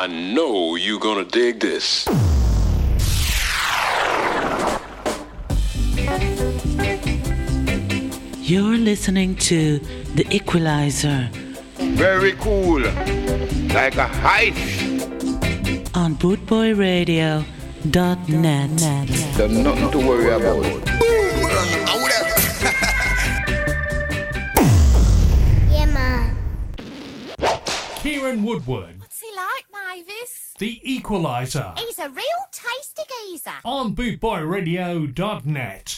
I know you're gonna dig this. You're listening to The Equalizer. Very cool, like a heist. On BootboyRadio.net. There's nothing to worry about. Yeah, man. Kieran Woodward. What's he like, Mavis? The Equalizer. He's a real tasty geezer. On BootboyRadio.net.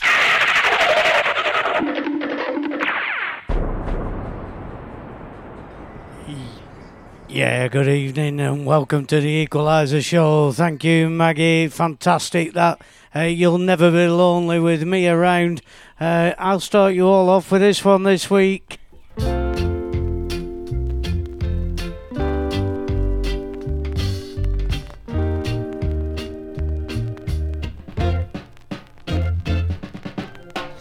Yeah, good evening and welcome to the Equalizer Show. Thank you, Maggie. Fantastic that. You'll never be lonely with me around. I'll start you all off with this one this week. Susan,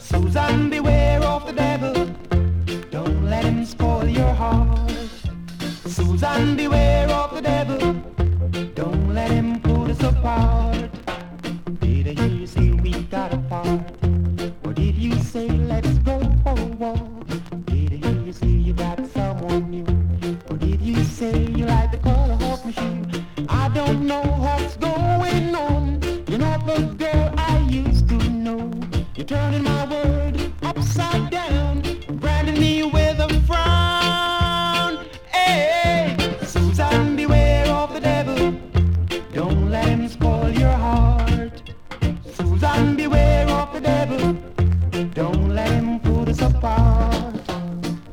beware of the devil. Don't let him spoil your heart. Susan, beware of the devil. Don't let him put us apart. Did you say we got apart? Or did you say let's go for a walk? Did you say you got someone new? Or did you say you like the color of my shoe? I don't know what's going on. You're not the girl I used to know. You're turning my world upside down, branding me with a frown. Susan, beware of the devil. Don't let him spoil your heart. Susan, beware of the devil. Don't let him put us apart.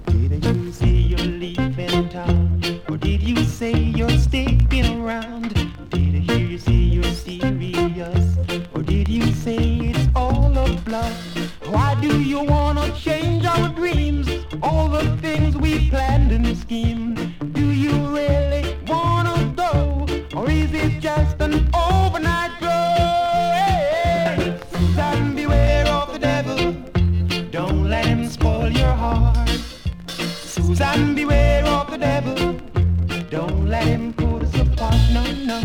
Did you say you're leaving town? Or did you say you're sticking around? Did you say you're serious? Or did you say it's all a bluff? Why do you wanna change our dreams? All the things we planned and schemed. Do you really wanna go? Or is it just an overnight glow? Susan, beware of the devil. Don't let him spoil your heart. Susan, beware of the devil. Don't let him put us apart, no, no.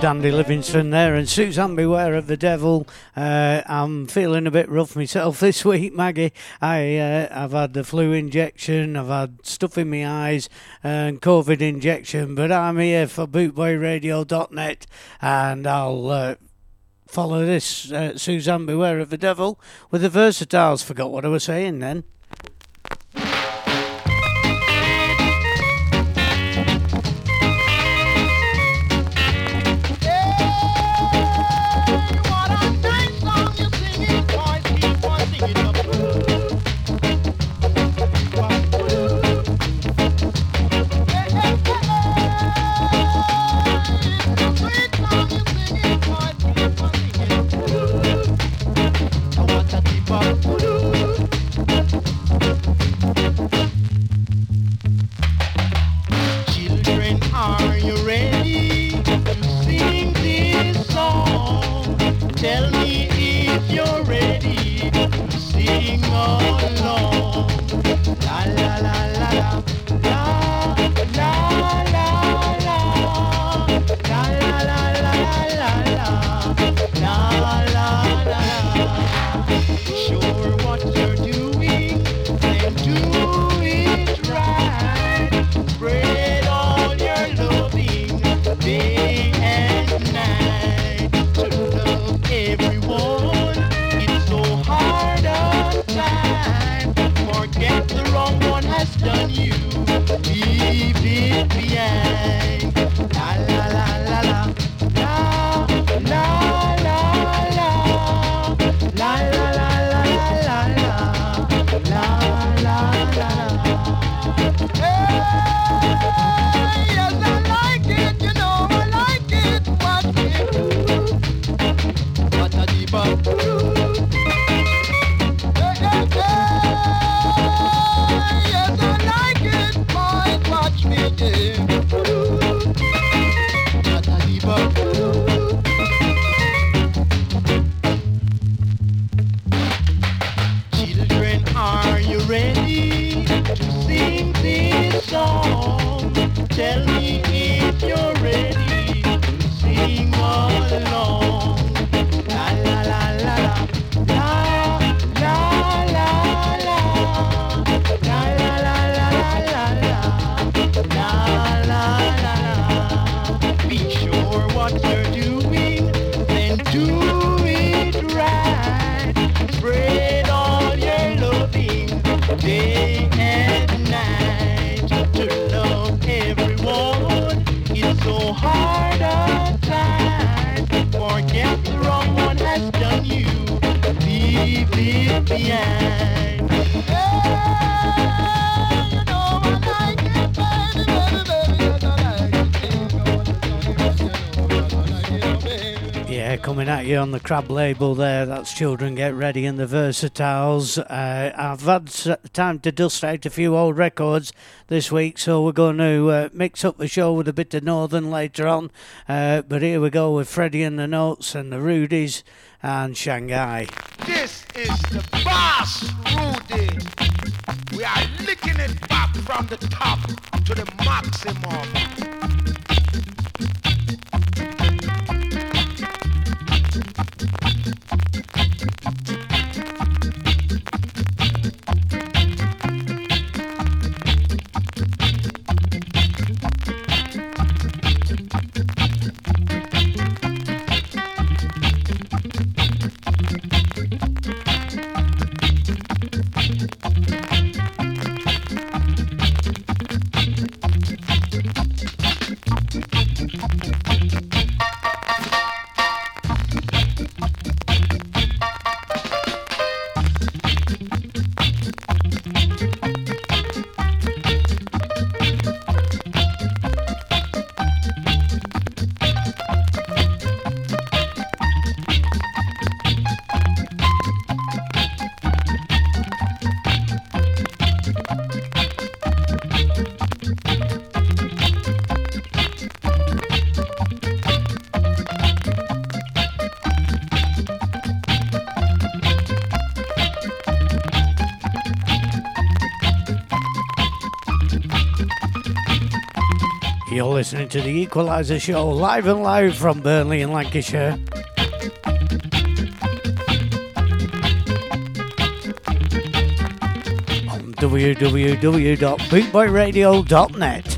Dandy Livingston there and Susan, beware of the devil. I'm feeling a bit rough myself this week, Maggie. I've had the flu injection, I've had stuff in my eyes and COVID injection, but I'm here for bootboyradio.net and I'll follow this Susan, beware of the devil with the Versatiles. Forgot what I was saying then. Day and night to love everyone. Coming at you on the Crab label there, that's Children Get Ready and the Versatiles. I've had time to dust out a few old records this week, so we're going to mix up the show with a bit of Northern later on. But here we go with Freddie and the Notes and the Rudies and Shanghai. This is the Bass Rudy. We are licking it back from the top to the maximum. You're listening to the Equaliser Show, live and loud from Burnley in Lancashire. On www.BootboyRadio.net.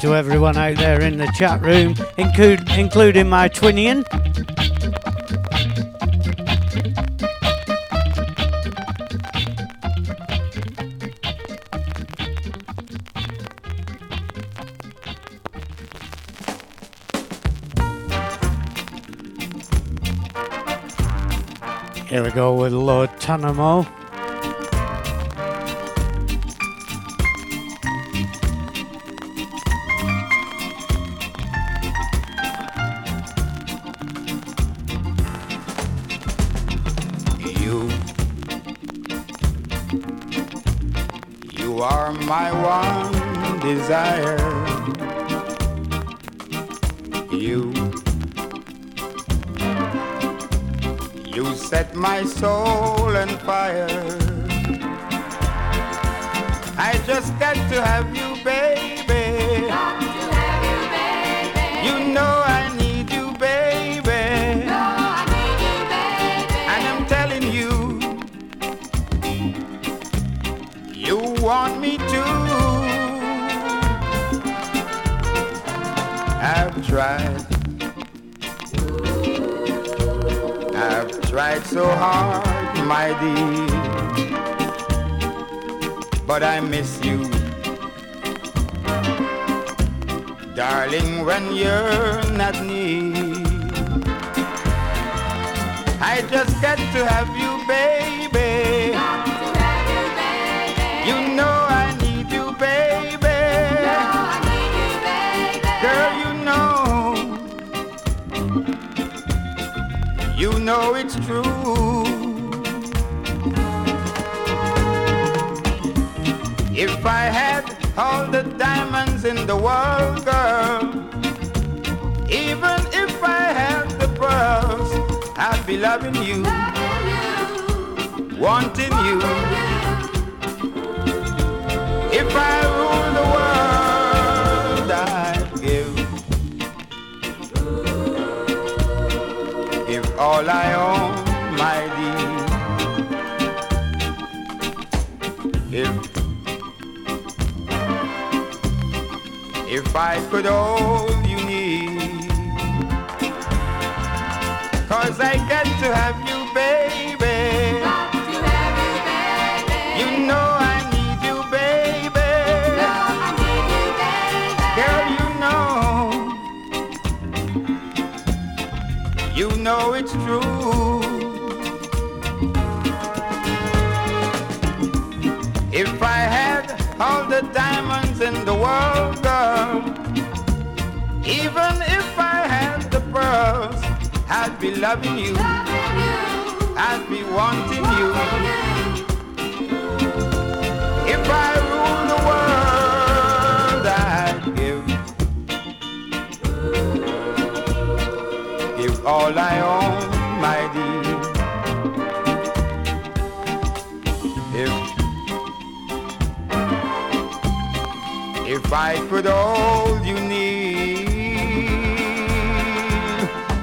To everyone out there in the chat room, including my twinian. Here we go with Lord Tanamo. My one desire, you set my soul on fire. I just got to have you, baby. Got to have you, baby. You know I need you, baby. No, I need you, baby. And I'm telling you, you want me. I've tried so hard, my dear, but I miss you, darling, when you're not near. I just got to have you, baby. know it's true. If I had all the diamonds in the world, girl, even if I had the pearls, I'd be loving you, wanting you. If I rule the world, I'd give. If all I own, my dear, if I could all you need, 'cause I get to have you, baby. Got to have you, baby. You know I need you, baby. No, I need you, baby. Girl, you know it's true. If I had all the diamonds in the world, girl, even if I had the pearls, I'd be loving you, I'd be wanting you. If I rule the world, I'd give. Give all I own, my dear. If I could all you need,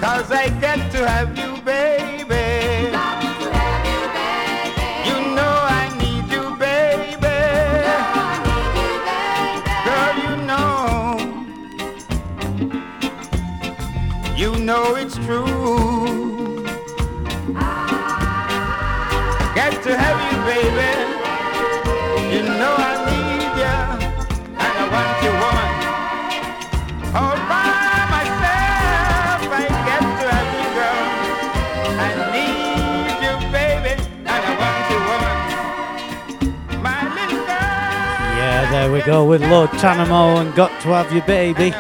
'cause I get to have you, baby. Got to have you, baby. You know I need you, baby. No, I need you, baby. Girl, you know it's true. Ah, get to have you, baby. You know I need ya. Want you, woman, all by myself. I get to have you, girl. I need you, baby, and I want you, woman, my little girl. Yeah, there we go with Lord Tanamo and Got to Have You, Baby.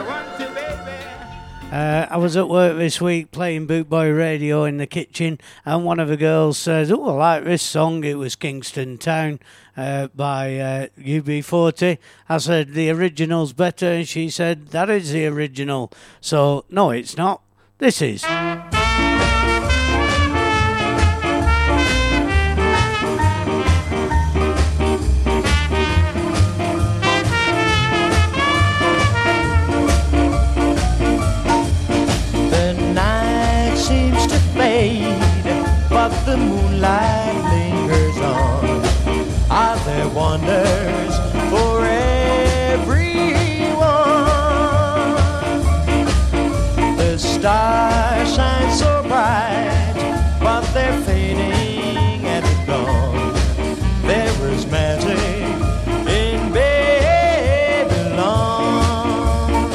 I was at work this week playing Bootboy Radio in the kitchen, and one of the girls says, "Oh, I like this song." It was Kingston Town by UB40. I said, "The original's better," and she said, "That is the original." So, no, it's not. This is. The night seems to fade, but the moonlight lingers on. Are there wonders for everyone? The stars shine so bright, but they're fading at the dawn. There was magic in Babylon.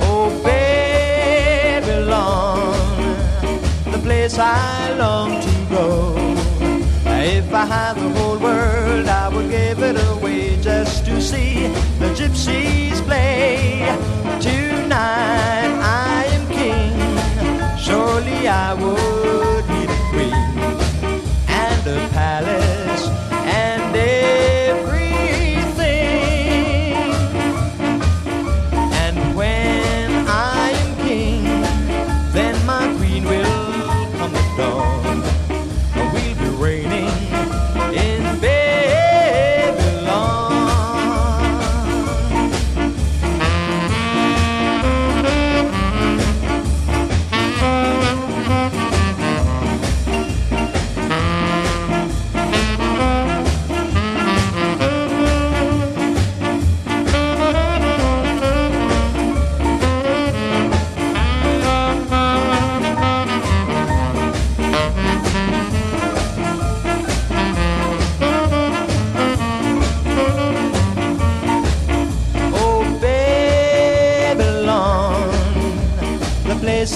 Oh, Babylon, the place I long to go. If I had the whole world, I would give it away just to see the gypsies play. Tonight I am king, surely I would need a queen, and a palace, and everything. And when I am king, then my queen will come at dawn.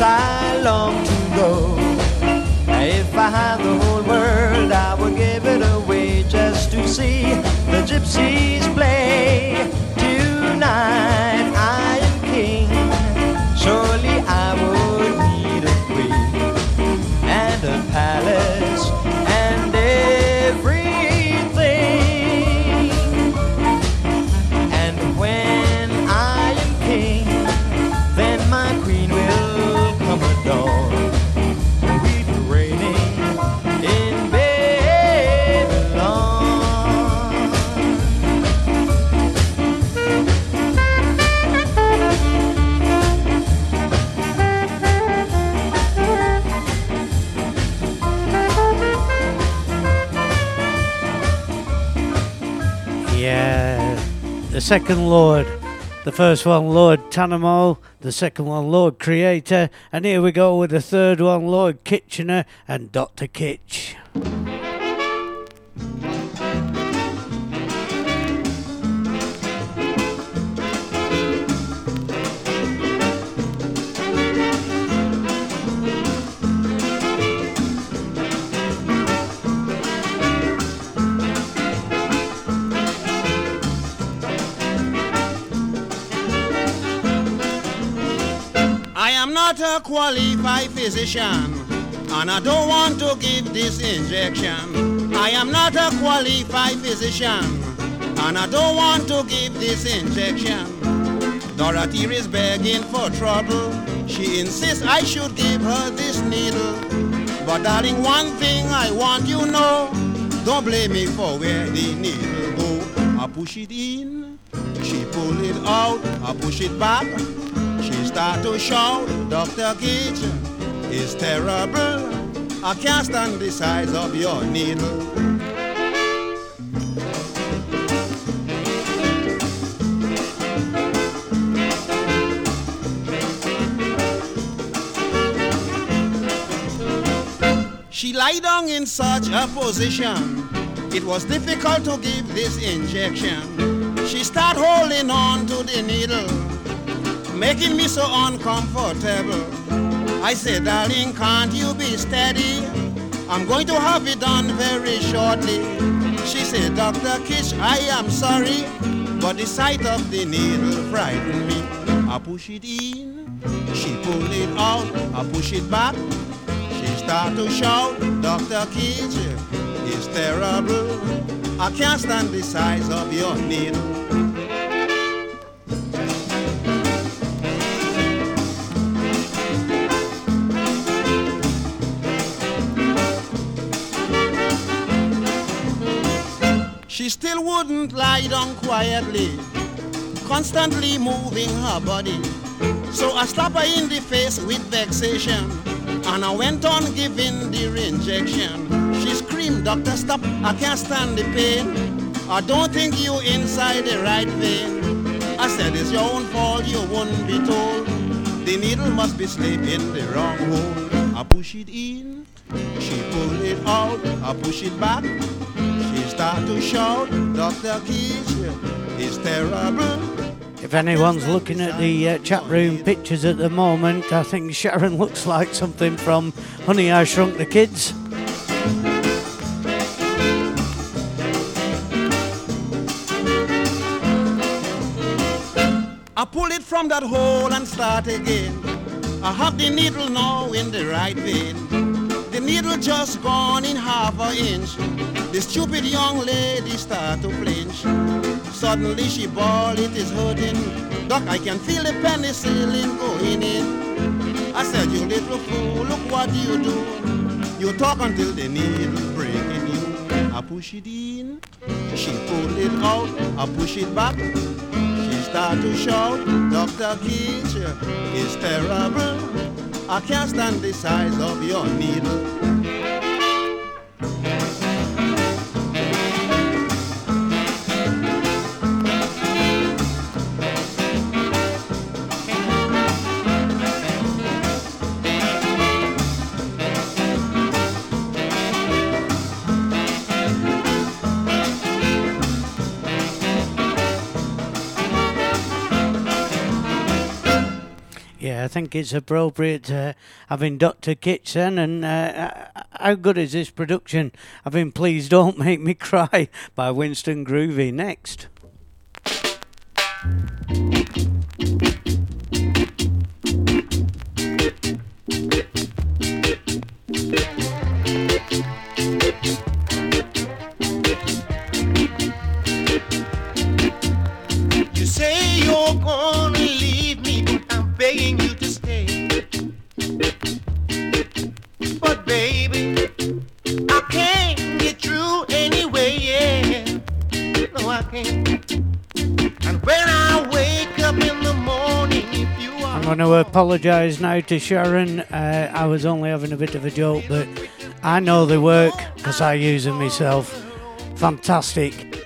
I long to go. If I had the whole world, I would give it away just to see the gypsies play. Tonight I am king, surely I would need a queen. The second Lord. The first one, Lord Tanamo. The second one, Lord Creator. And here we go with the third one, Lord Kitchener and Dr. Kitch. I'm not a qualified physician, and I don't want to give this injection. I am not a qualified physician, and I don't want to give this injection. Dorothy is begging for trouble. She insists I should give her this needle. But darling, one thing I want you know, don't blame me for where the needle go. I push it in, she pull it out, I push it back. She start to shout, Dr. Kitch, it's terrible. I can't stand the size of your needle. She lay down in such a position, it was difficult to give this injection. She start holding on to the needle, making me so uncomfortable. I said, darling, can't you be steady? I'm going to have it done very shortly. She said, Dr. Kitch, I am sorry, but the sight of the needle frightened me. I push it in, she pulled it out, I push it back. She start to shout, Dr. Kitch, it's terrible. I can't stand the size of your needle. She still wouldn't lie down quietly, constantly moving her body. So I slapped her in the face with vexation, and I went on giving the injection. She screamed, Doctor, stop, I can't stand the pain. I don't think you inside the right vein. I said, it's your own fault, you won't be told. The needle must be slipped in the wrong hole. I push it in, she pull it out, I push it back. Start to shout, Dr. Kitch, it's terrible. If anyone's looking at the chat room pictures at the moment, I think Sharon looks like something from Honey, I Shrunk the Kids. I pull it from that hole and start again. I have the needle now in the right vein. The needle just gone in half an inch. The stupid young lady start to flinch. Suddenly she bawled, it is hurting. Doc, I can feel the penicillin going in. I said, you little fool, look what you do. You talk until the needle breaking you. I push it in, she pulled it out, I push it back. She start to shout, Dr. Kitch, it's terrible. I can't stand the size of your needle. I think it's appropriate having Dr. Kitch then, and how good is this production? I've been Please Don't Make Me Cry by Winston Groovy next. You say you're gonna leave me, but I'm begging you. But baby, I can't get through anyway, yeah. No, I can't. And when I wake up in the morning, if you are... I'm going to apologise now to Sharon. I was only having a bit of a joke, but I know they work because I use them myself. Fantastic.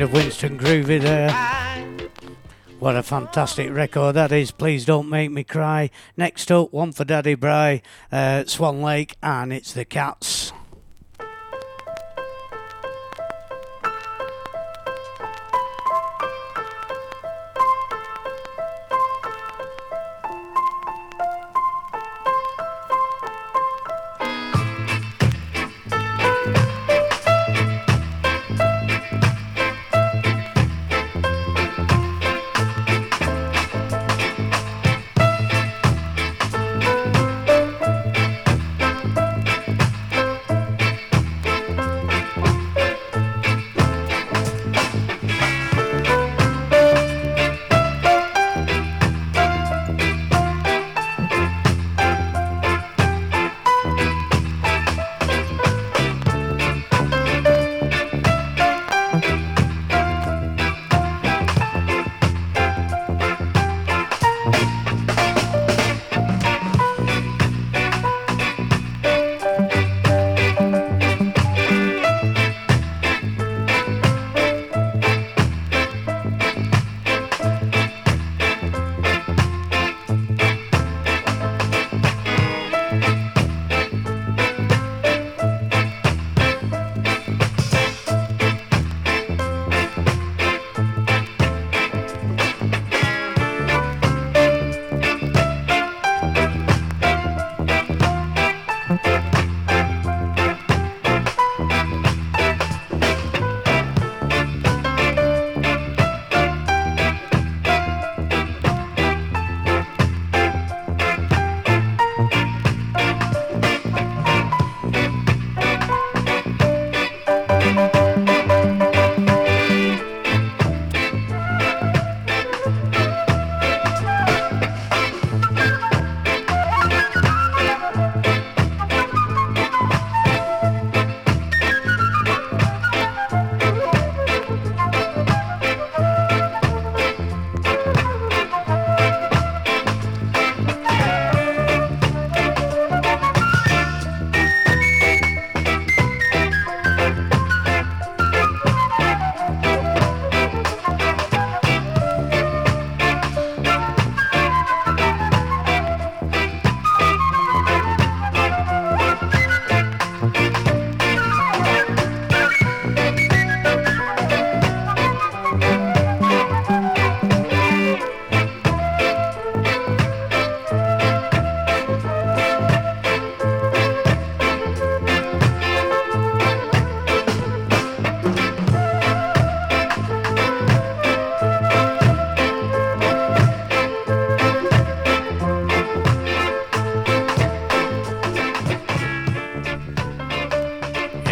Of Winston Groovy there. What a fantastic record that is. Please Don't Make Me Cry. Next up, one for Daddy Bry, Swan Lake, and it's the Cats.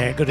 Yeah, good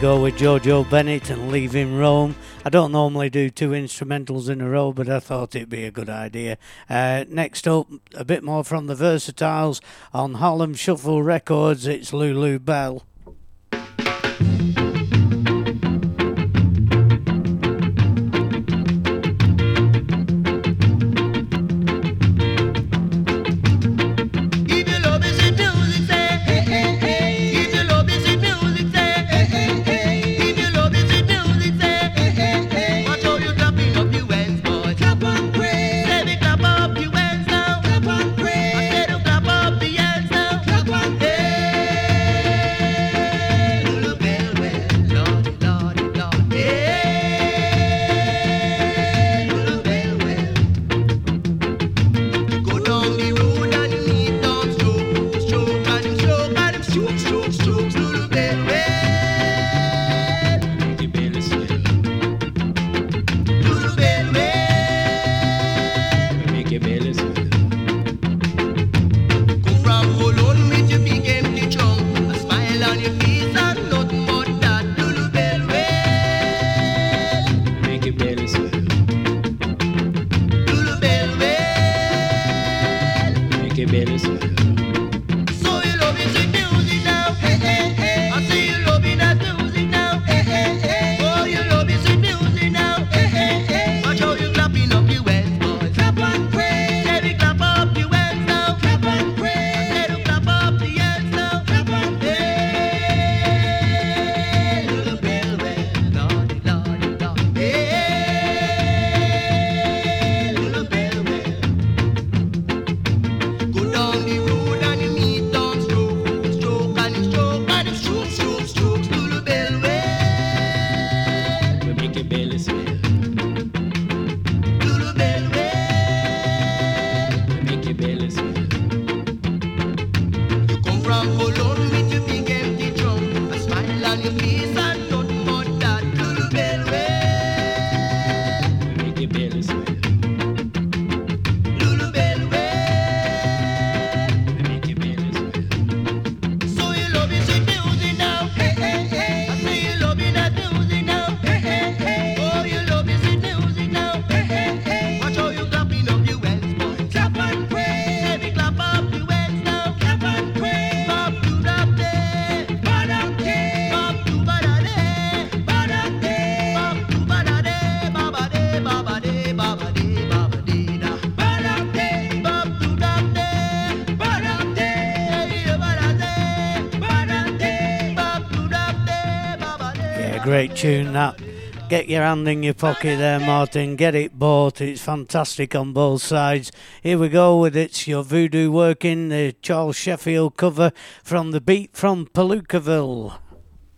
Go with Jojo Bennett and Leaving Rome. I don't normally do two instrumentals in a row, but I thought it'd be a good idea. Next up, a bit more from the Versatiles on Harlem Shuffle Records. It's Lulu Bell. Great tune that. Get your hand in your pocket there, Martin. Get it bought. It's fantastic on both sides. Here we go with It's Your Voodoo Working, the Charles Sheffield cover from The Beat from Palookaville.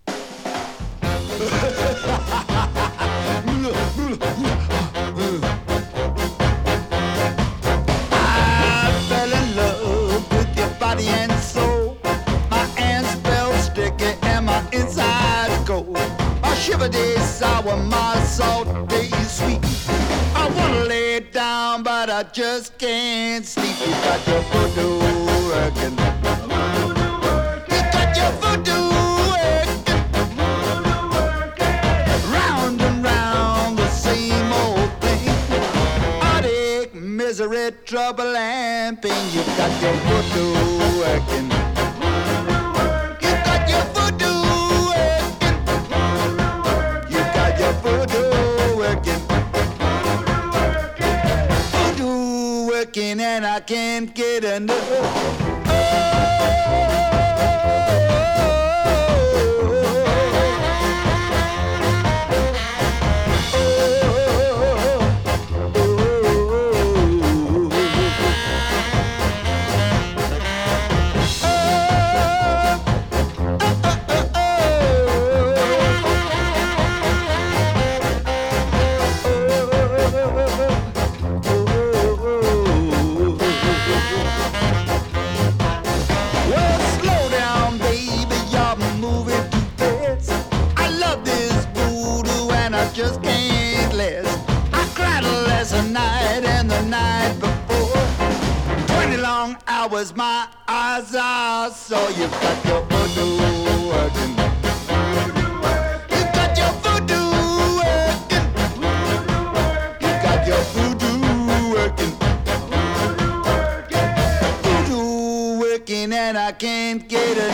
I fell in love with your body and soul. My hands felt sticky and my insides cold. Shiver days sour, my salt days sweet. I wanna lay down, but I just can't sleep. You got your voodoo working. You got your voodoo working. Round and round the same old thing. Heartache, misery, trouble, and pain. You got your voodoo working. You got your voodoo. And I can't get enough. Just can't last. I cried a lesson night and the night before. 20 long hours, my eyes are sore. You've got your voodoo working. You got your voodoo working. You got your voodoo working. Voodoo working and I can't get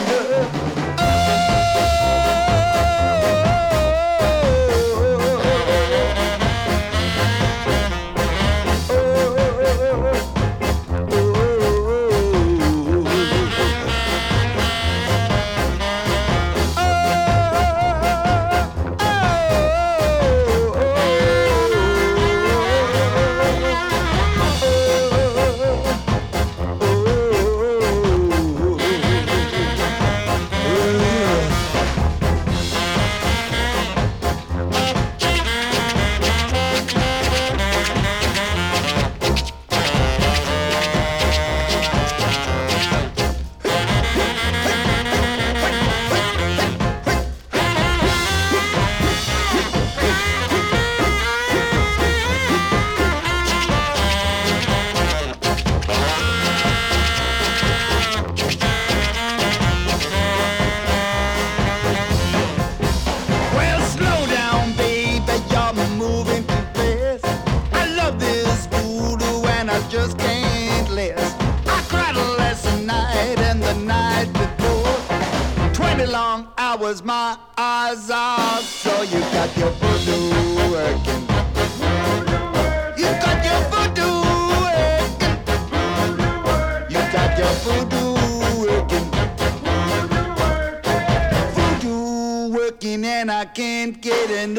enough.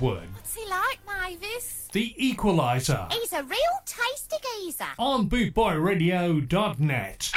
Woodward. What's he like, Mavis? The Equaliser. He's a real tasty geezer. On BootboyRadio.net.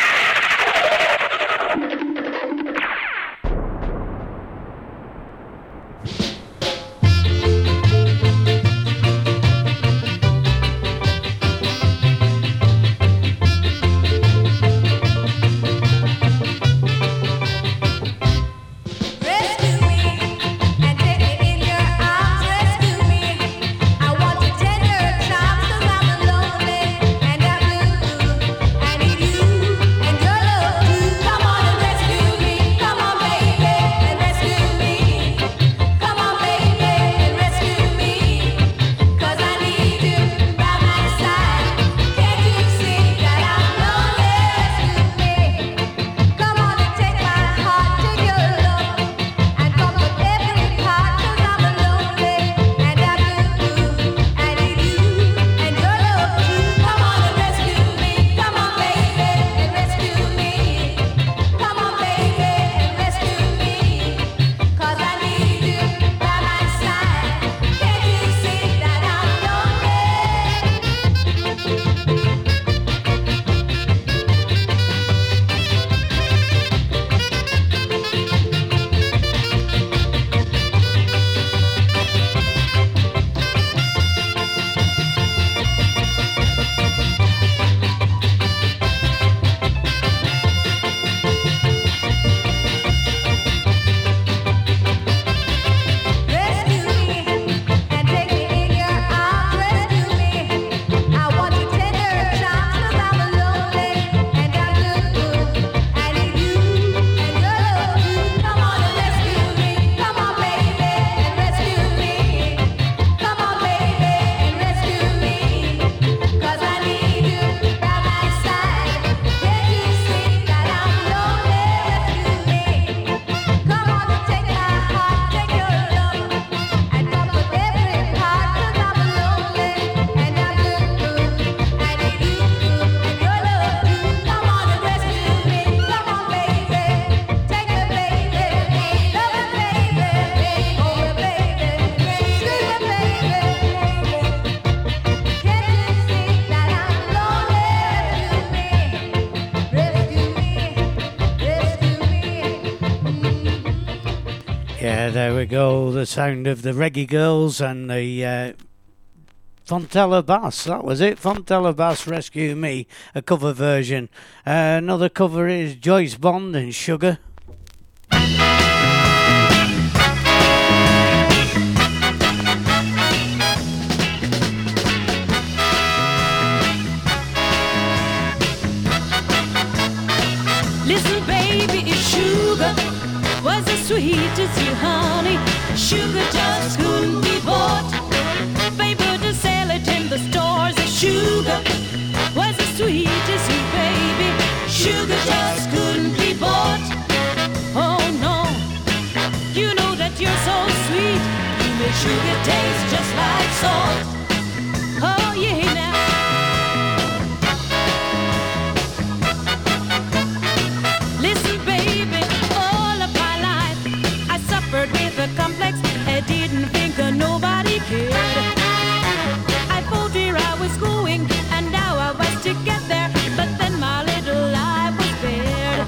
There we go, the sound of the Reggae Girls and the Fontella Bass, that was it, Fontella Bass, Rescue Me, a cover version. Another cover is Joyce Bond and Sugar. Listen baby, it's sugar, was as sweet as you, honey. Sugar just couldn't be bought. Favored to sell it in the stores. Sugar was as sweet as you, baby. Sugar just couldn't be bought. Oh no, you know that you're so sweet. You make sugar taste just like salt. Oh yeah now. Listen baby, with a complex, I didn't think that nobody cared. I thought where I was going, and now I was to get there, but then my little life was spared,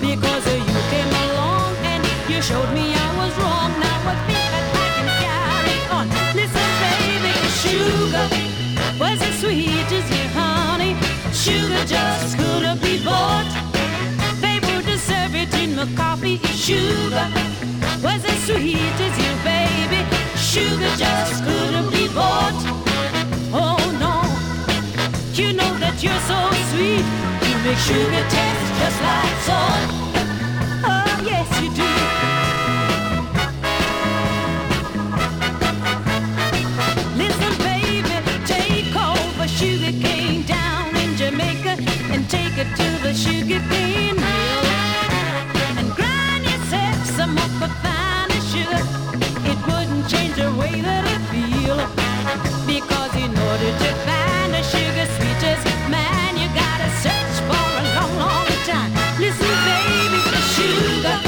because you came along and you showed me I was wrong. Now I think that I can carry on. Listen baby, sugar was as sweet as your honey. Sugar just couldn't be bought. They would serve it in the coffee. Sugar was as sweet as you, baby. Sugar just couldn't be bought. Oh no, you know that you're so sweet. You make sugar taste just like salt. Oh yes you do. Listen baby, take over sugar cane down in Jamaica and take it to the sugar cane mill and grind yourself some up for it wouldn't change the way that I feel, because in order to find a sugar sweetest man, you gotta search for a long, long time. Listen, baby, for sugar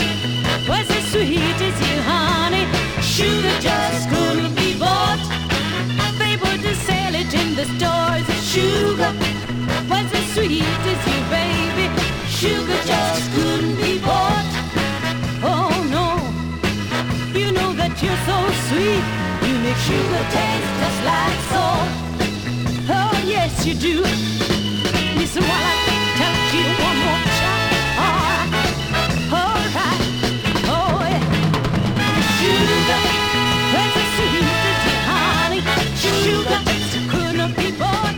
you will taste just like salt. Oh, yes, you do. Listen while I tell you one more time. All right, oh, yeah. Sugar, that's as sweet as honey. Sugar, couldn't be bought.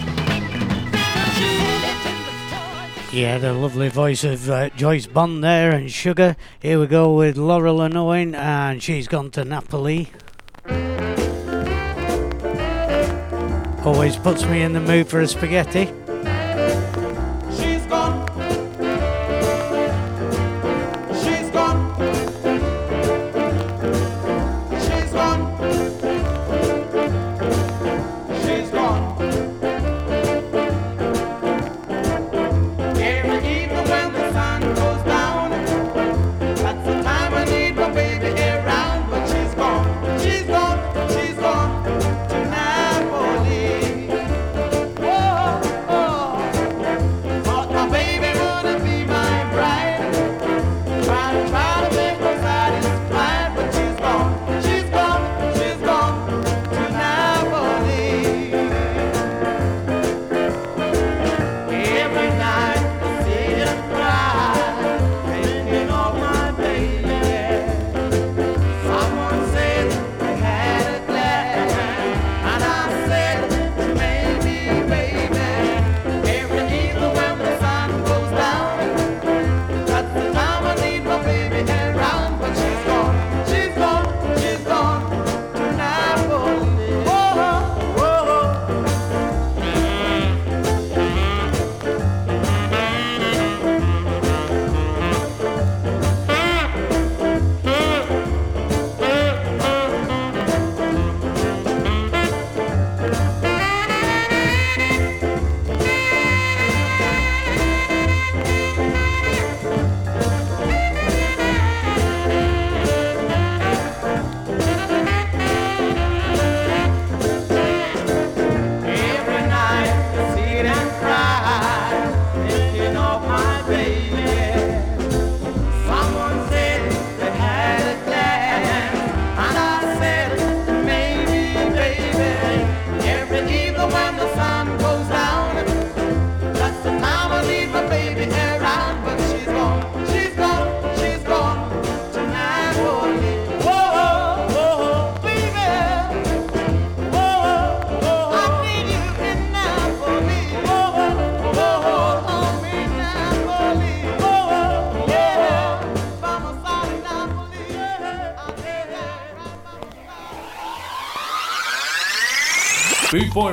Yeah, the lovely voice of Joyce Bond there and Sugar. Here we go with Laurel Aitken, and she's gone to Napoli. Always puts me in the mood for a spaghetti. She's gone. She's gone. She's gone. She's gone. Every evening when the sun goes down, that's the time I need my baby around. But she's gone. She's gone. She's gone. Boot Boy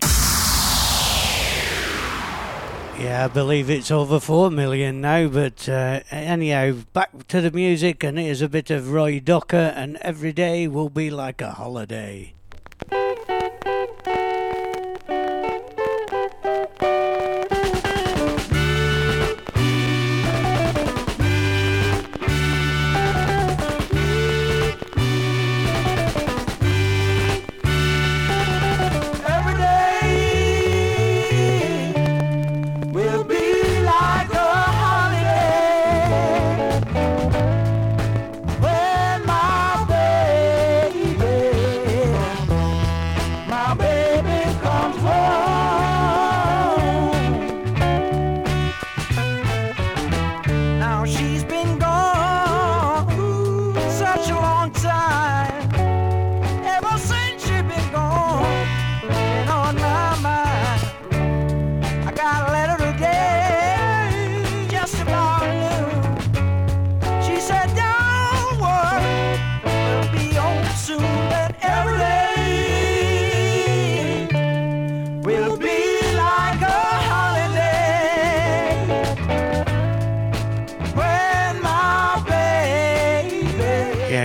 Yeah, I believe it's over 4 million now, but anyhow, back to the music, and here's a bit of Roy Docker, and every day will be like a holiday.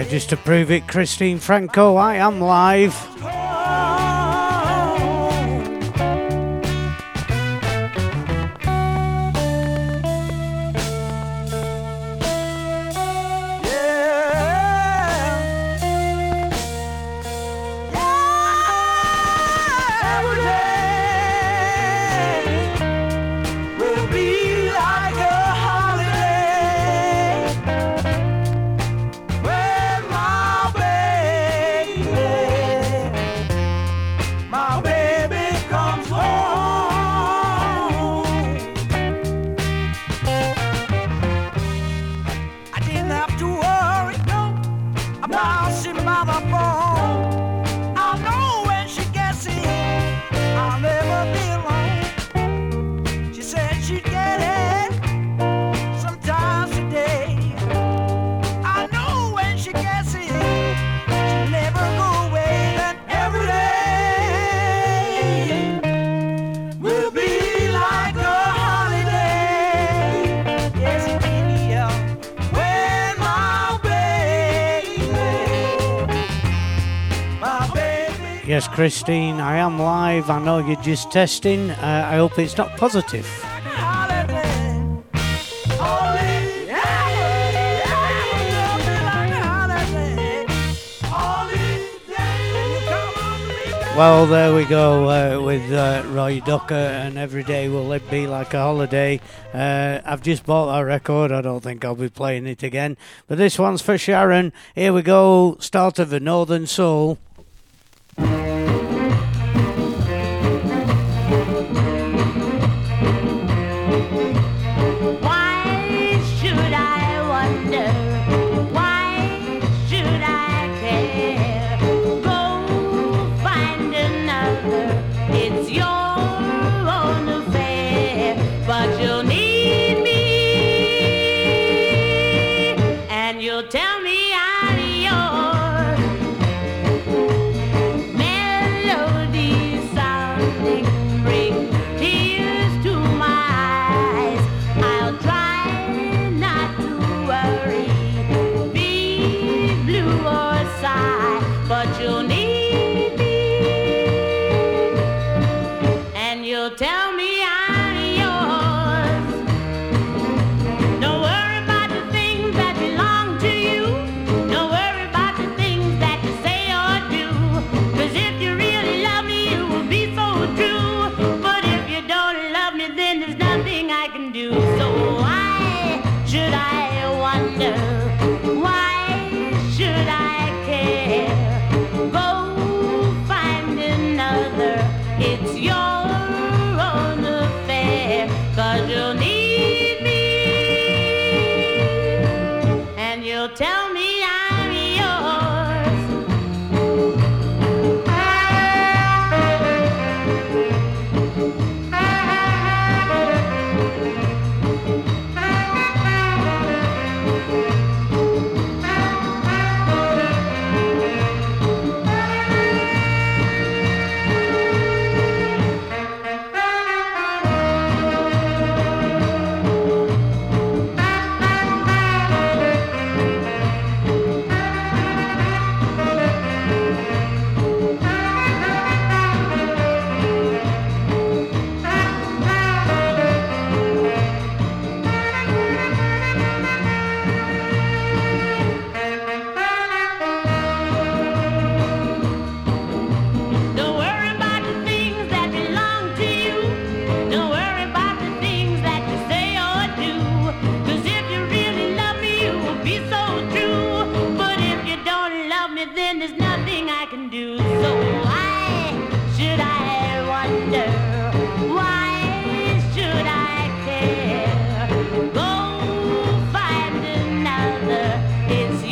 Just to prove it, Christine Franco, I am live. Yes, Christine, I am live. I know you're just testing. I hope it's not positive. Well, there we go with Roy Docker and Every Day Will It Be Like a Holiday. I've just bought that record. I don't think I'll be playing it again. But this one's for Sharon. Here we go. Start of the Northern Soul.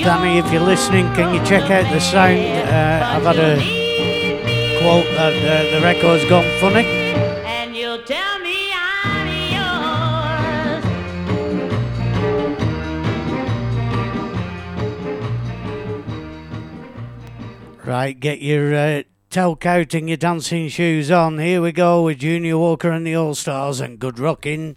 Danny, if you're listening, can you check out the sound? I've had a quote that the record's gone funny. And you'll tell me I'm yours. Right, get your talc out and your dancing shoes on. Here we go with Junior Walker and the All-Stars and Good Rockin'.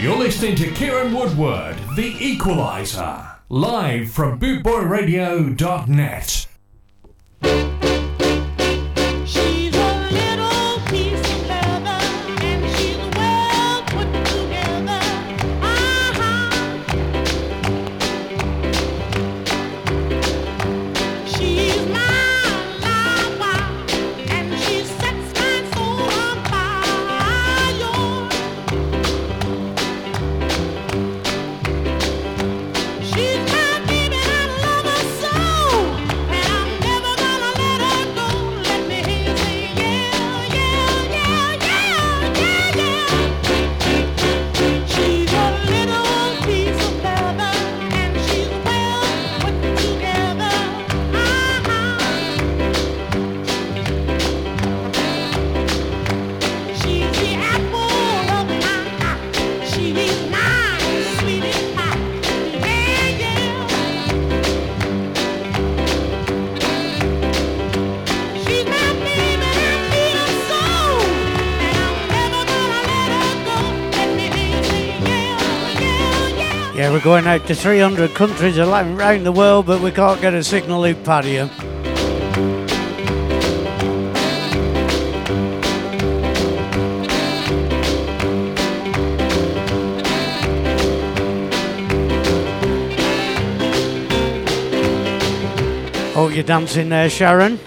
You're listening to Kieran Woodward, The Equaliser, live from BootboyRadio.net. Going out to 300 countries around the world, but we can't get a signal loop patio. Oh, you're dancing there, Sharon.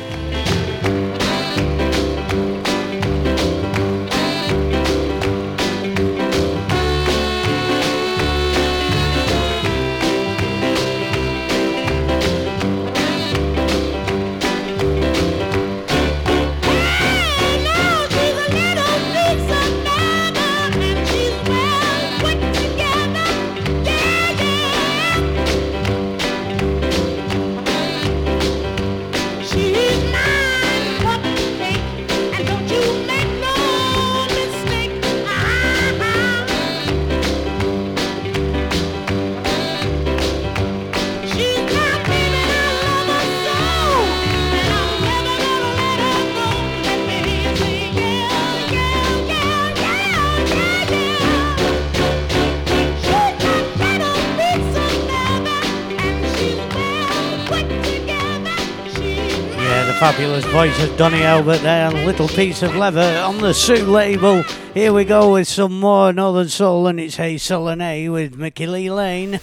Fabulous voice of Donnie Albert there, a little piece of leather on the Sue label. Here we go with some more Northern Soul, and it's Hey Solonay with Mickey Lee Lane.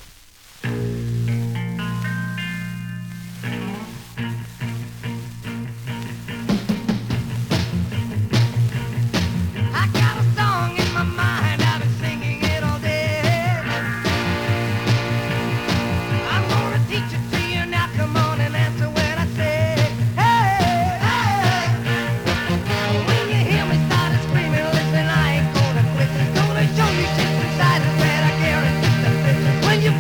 When you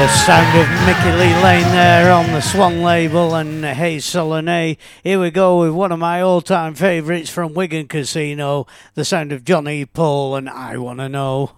The sound of Mickey Lee Lane there on the Swan label and Hey Solonay. Here we go with one of my all-time favourites from Wigan Casino, the sound of Johnny Paul and I Wanna Know.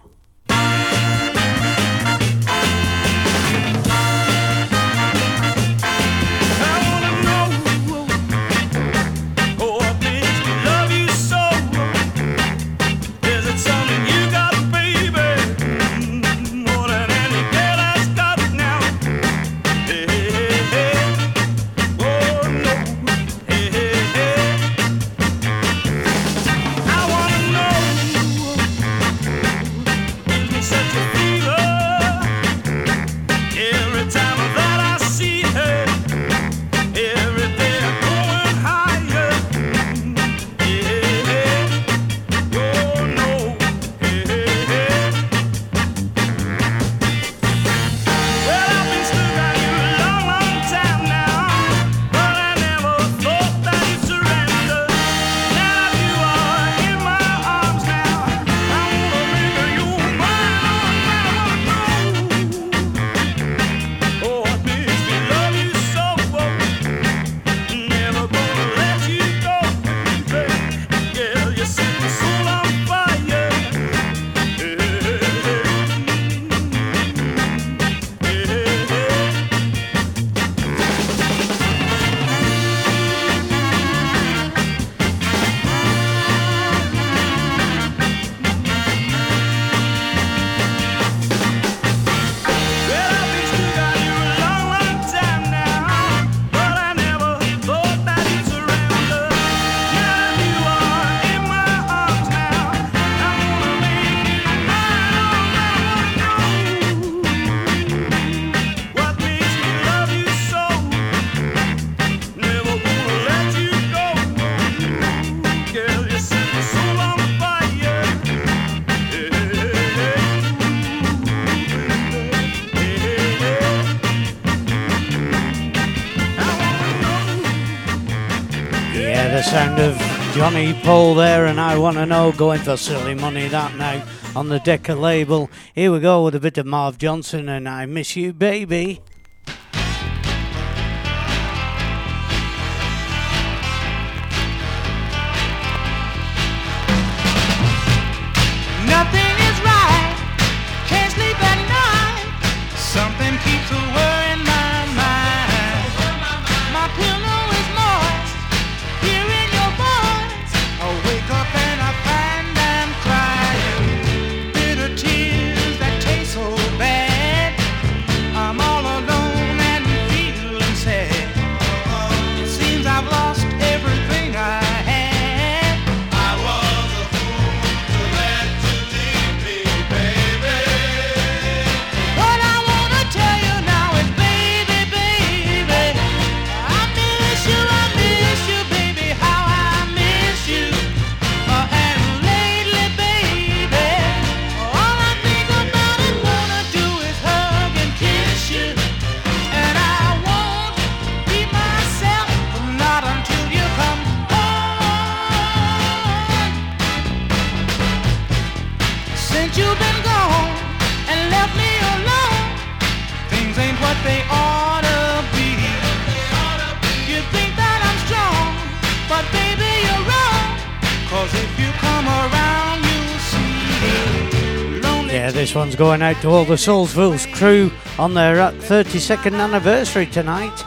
Johnny Paul there and I Wanna Know, going for silly money that now on the Dekker label. Here we go with a bit of Marv Johnson and I Miss You Baby. Nothing is right, can't sleep at night, something keeps away. Yeah, this one's going out to all the Soulsville's crew on their 32nd anniversary tonight.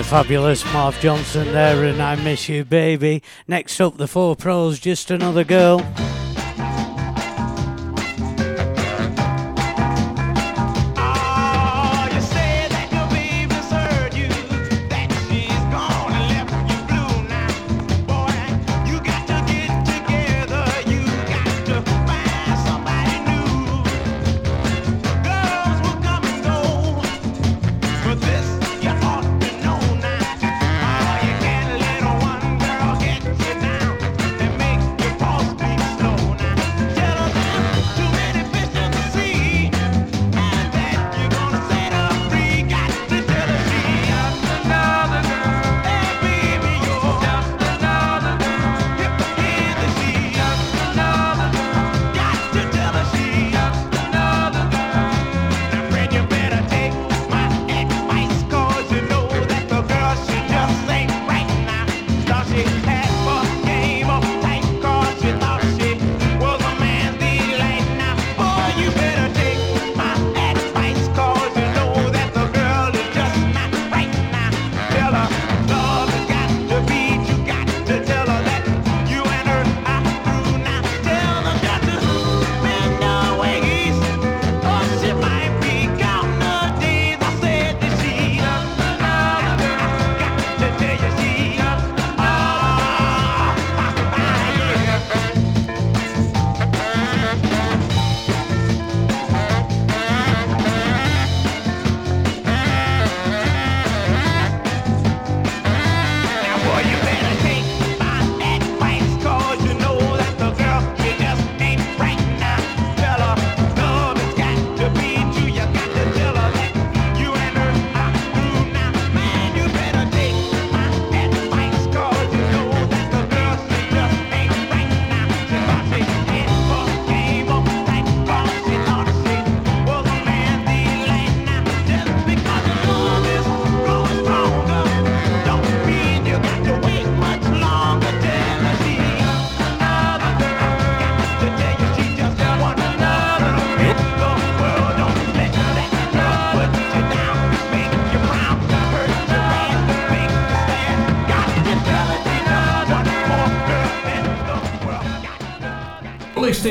The fabulous Marv Johnson there, and I Miss You Baby. Next up, the Four Pros, Just Another Girl.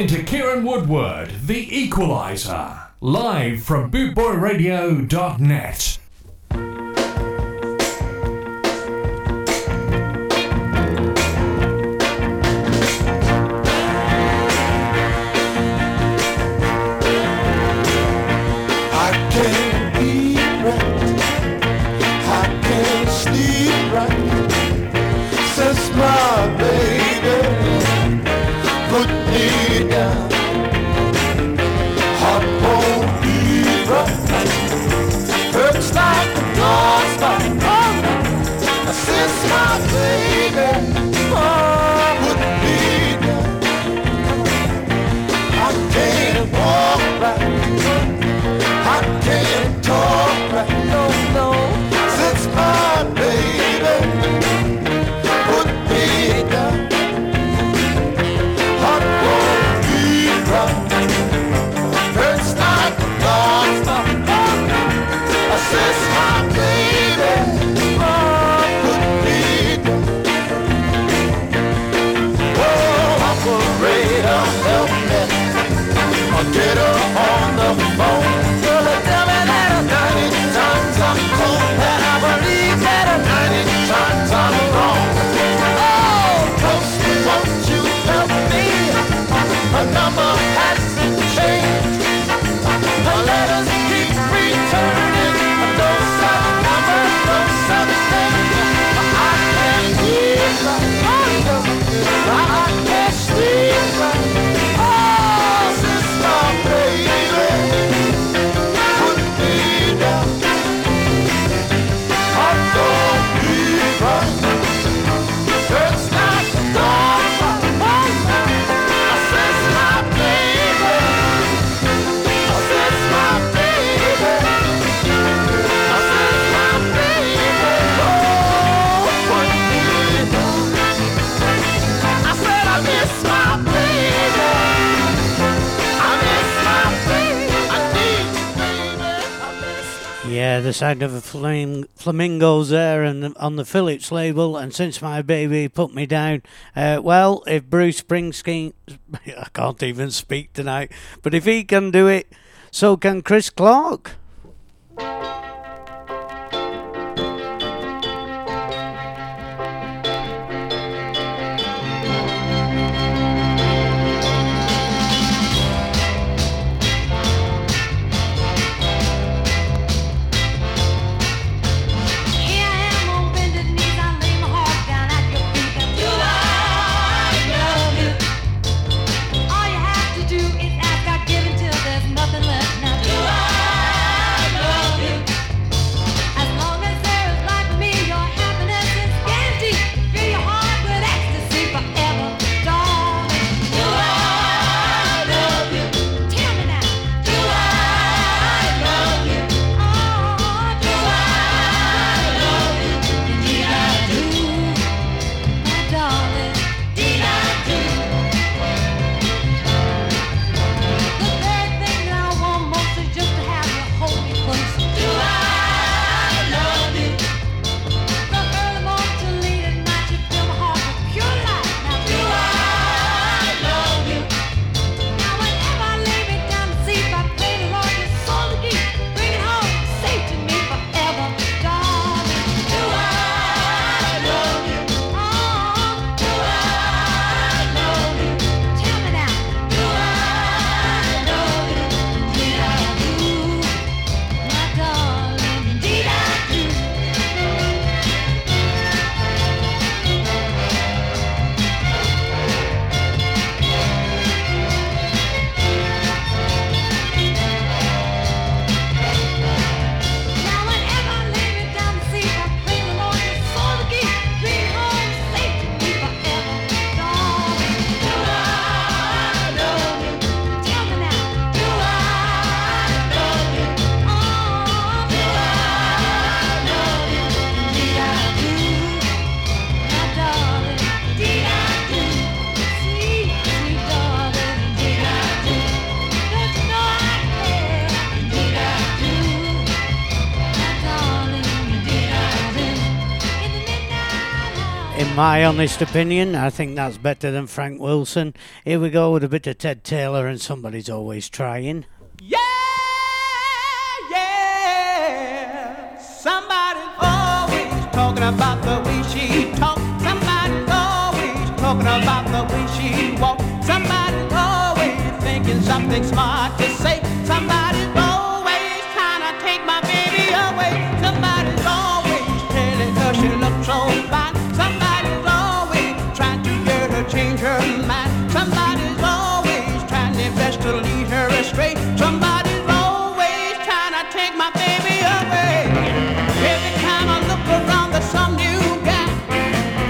To Kieran Woodward, The Equalizer, live from BootboyRadio.net. Hot cold fever hurts like a dog. Yeah, the sound of the flamingos there and on the Phillips label, and Since My Baby Put Me Down. Well, if Bruce Springsteen... I can't even speak tonight. But if he can do it, so can Chris Clark. My honest opinion, I think that's better than Frank Wilson. Here we go with a bit of Ted Taylor and Somebody's Always Trying. Yeah, yeah, somebody's always talking about the way she talks. Somebody's always talking about the way she walks. Somebody's always thinking something smart to say. Somebody's always trying to take my baby away. Somebody's always telling her she looks so fine. Change her mind. Somebody's always trying their best to lead her astray. Somebody's always trying to take my baby away. Every time I look around, there's some new guy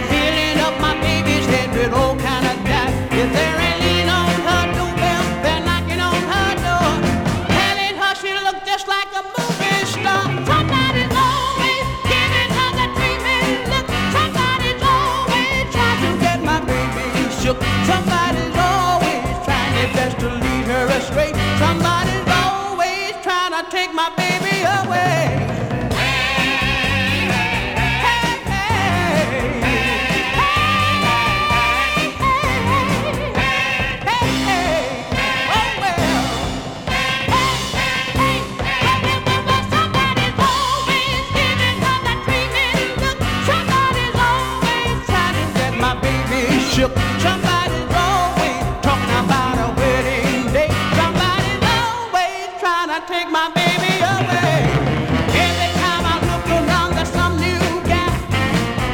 filling up my baby's head with all kind of guy. If there ain't leaning on her doorbell, they're knocking on her door, telling her she look just like a movie star. Somebody's always giving her that dreaming look. Somebody's always trying to get my baby. Somebody's always trying their best to lead her astray. Somebody's always trying to take my baby away. Somebody's always talking about a wedding day. Somebody's always trying to take my baby away. Every time I look around, there's some new guy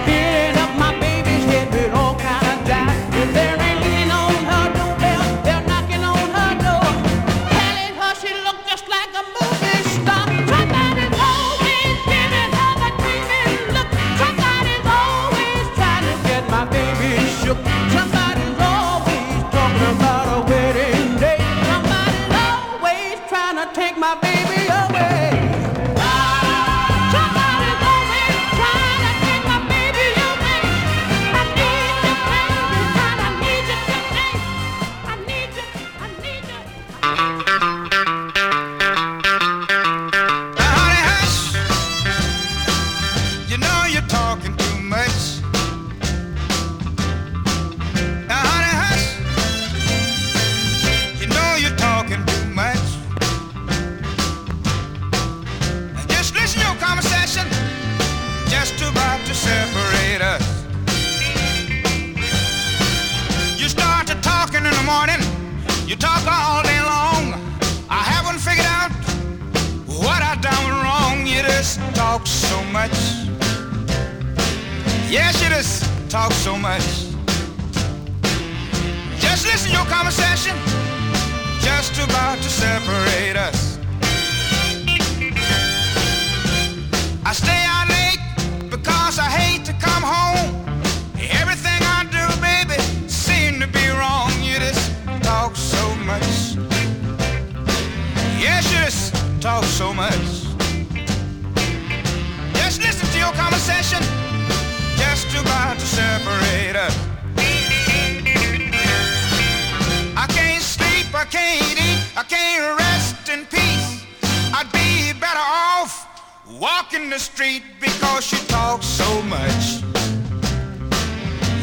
filling up my baby's head with all kind of jive. If they're ringing on her doorbell, they're knocking on her door, telling her she looked just like a movie star. Somebody's always giving her the creepy look. Somebody's always trying to get my baby shook. Somebody's always talking about a wedding day. Somebody's always trying to take my baby away. You talk all day long. I haven't figured out what I done wrong. You just talk so much. Yes, you just talk so much. Just listen to your conversation, just about to separate us. I stay out late because I hate to come home. Everything I do, baby, seem to be wrong. You just talk so much. Yes, you just talk so much. Just listen to your conversation, just about to separate us. I can't sleep, I can't eat, I can't rest in peace. I'd be better off walking the street because you talk so much.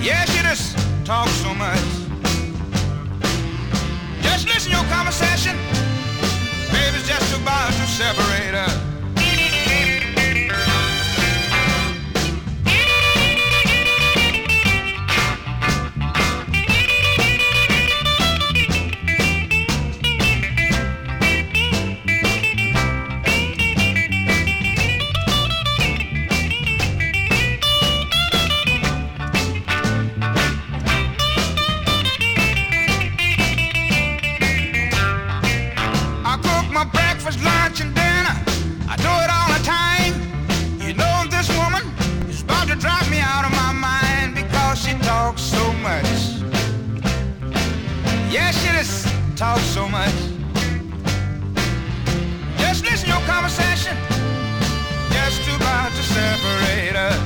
Yes, you just talk so much. Just listen to your conversation. Baby's just about to separate us. Talk so much. Just listen to your conversation. Just about to separate us.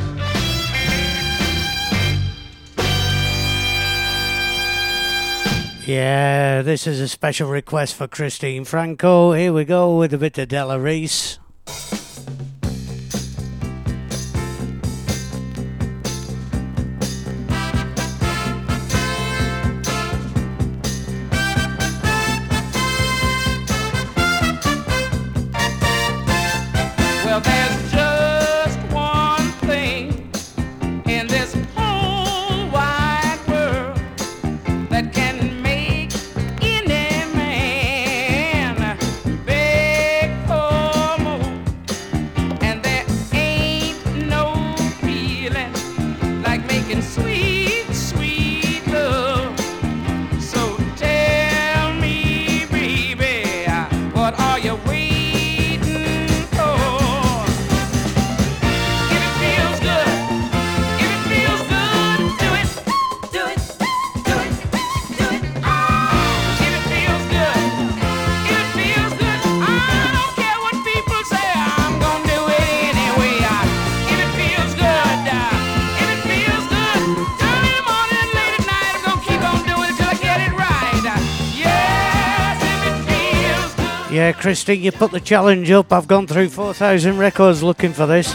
Yeah, this is a special request for Christine Franco. Here we go with a bit of Della Reese. Christine, you put the challenge up. I've gone through 4,000 records looking for this.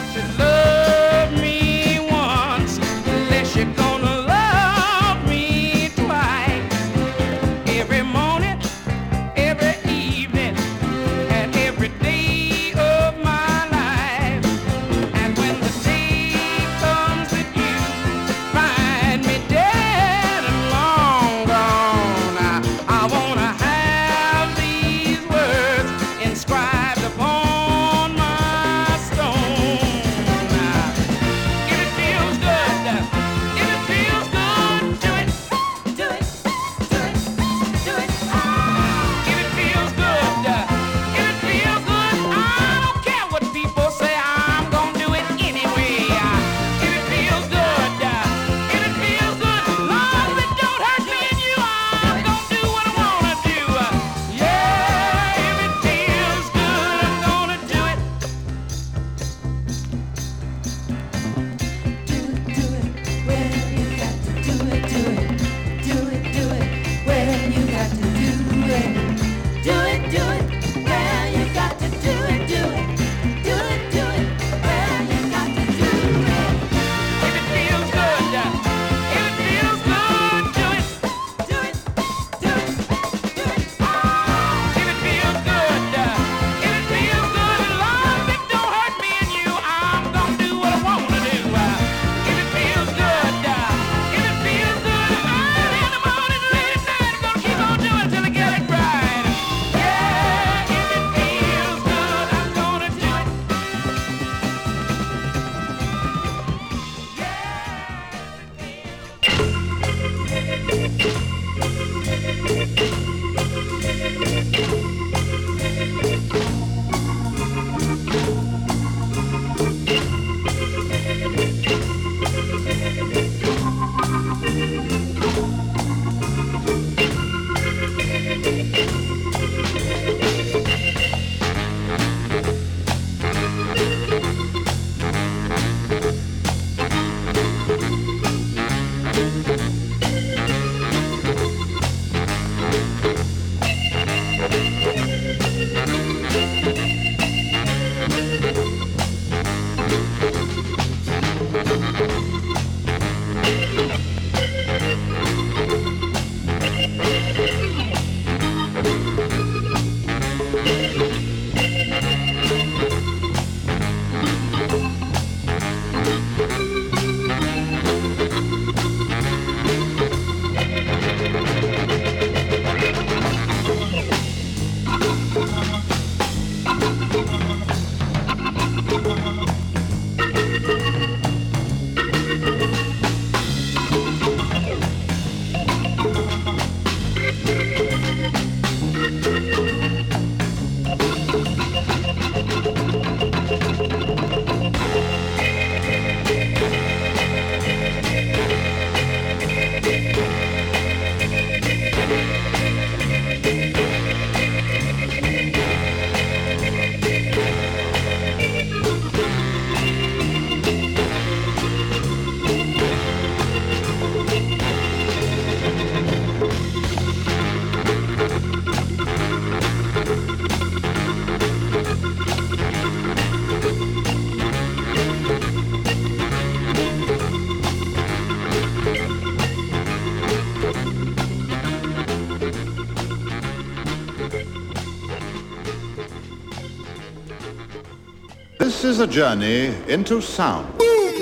This is a journey into sound. Boom! Kieran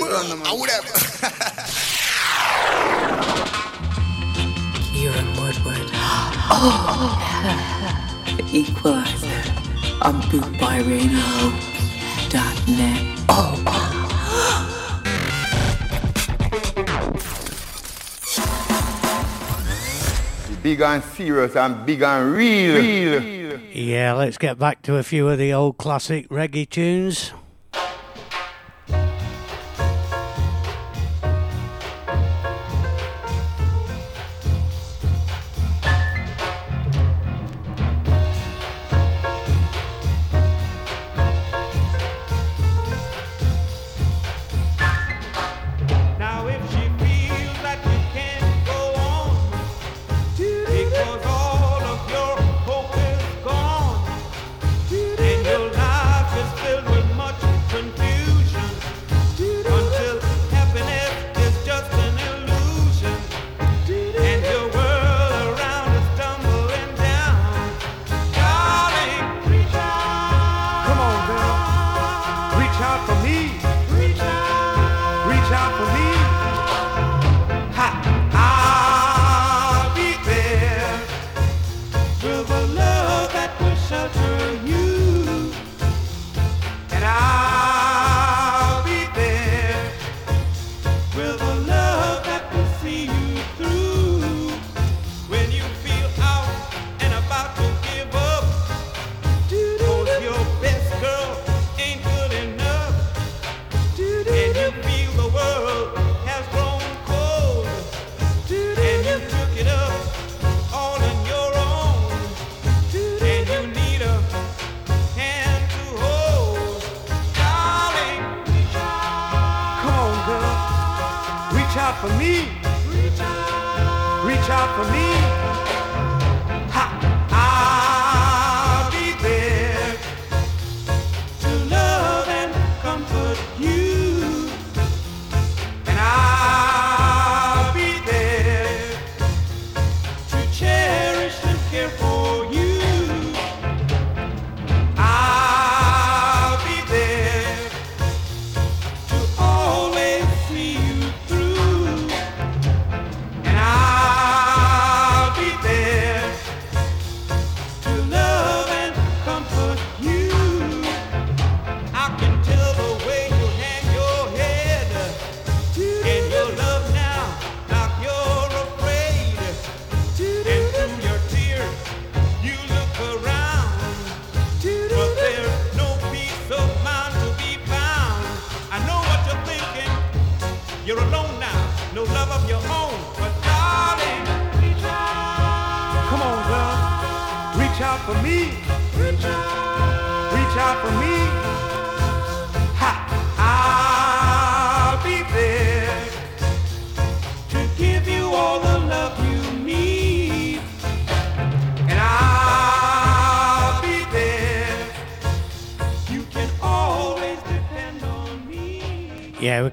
Woodward. The Equalizer on BootboyRadio.net. Big and serious and big and real. Yeah, let's get back to a few of the old classic reggae tunes.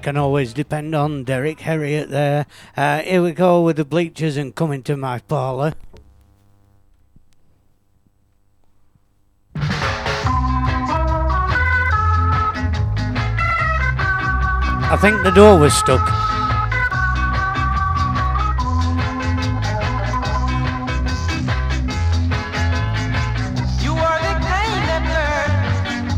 Can always depend on Derek Herriot there. Here we go with the Bleachers and Coming to My Parlour. I think the door was stuck. You are the kind of bird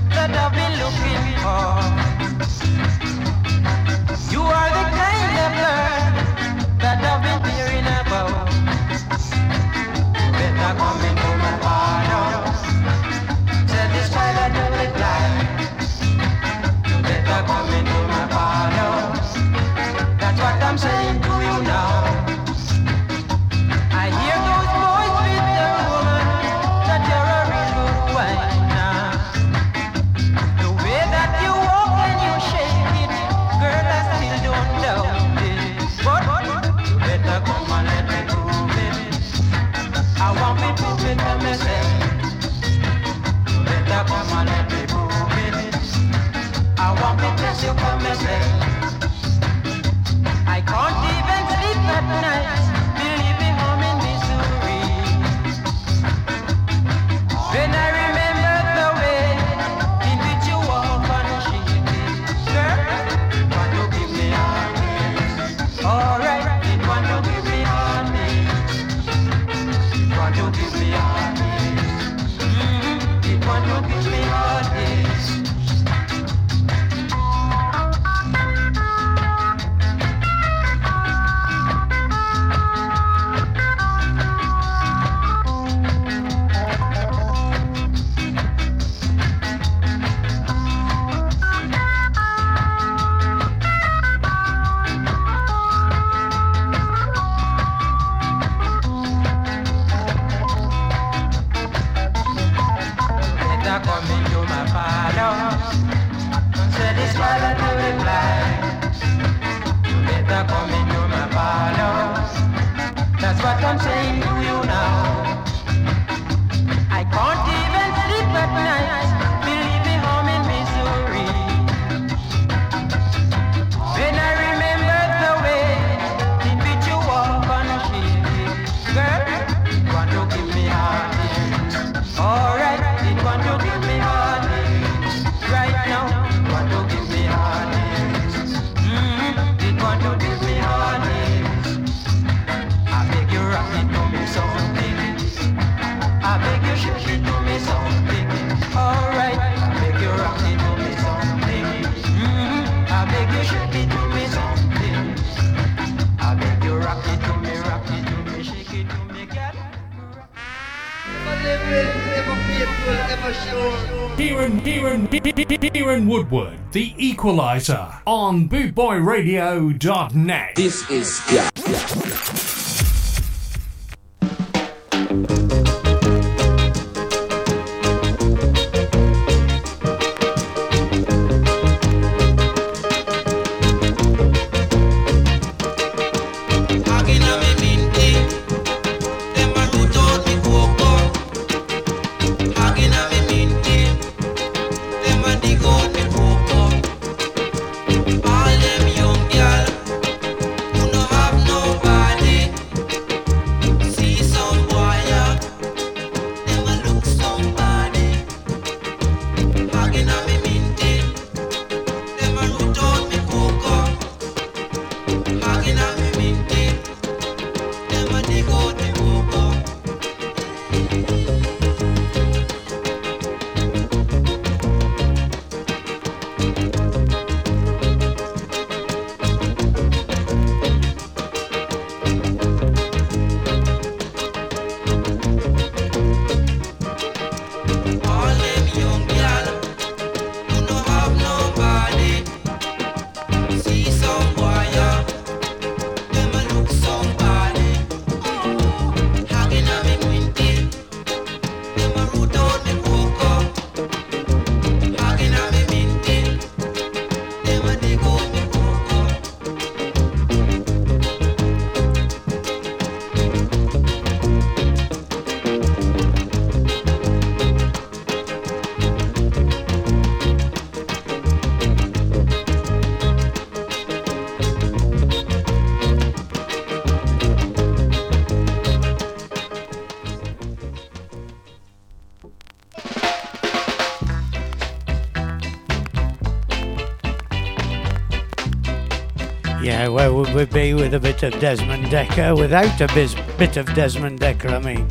Kieran Woodward, the Equalizer, on BootboyRadio.net. This is where would we be with a bit of Desmond Dekker? Without a bit of Desmond Dekker, I mean.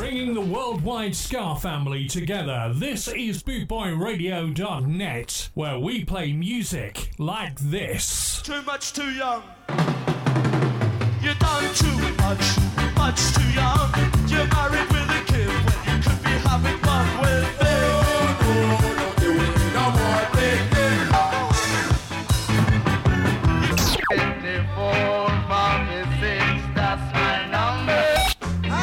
Bringing the worldwide ska family together, this is BootboyRadio.net, where we play music like this. Too much, too young. You done too much, much too young. You're married with a kid when you could be having fun with it. Oh, don't do it no more, baby. 54, mommy sings, that's my number. I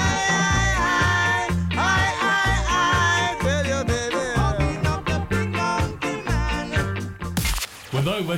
tell you, baby. With over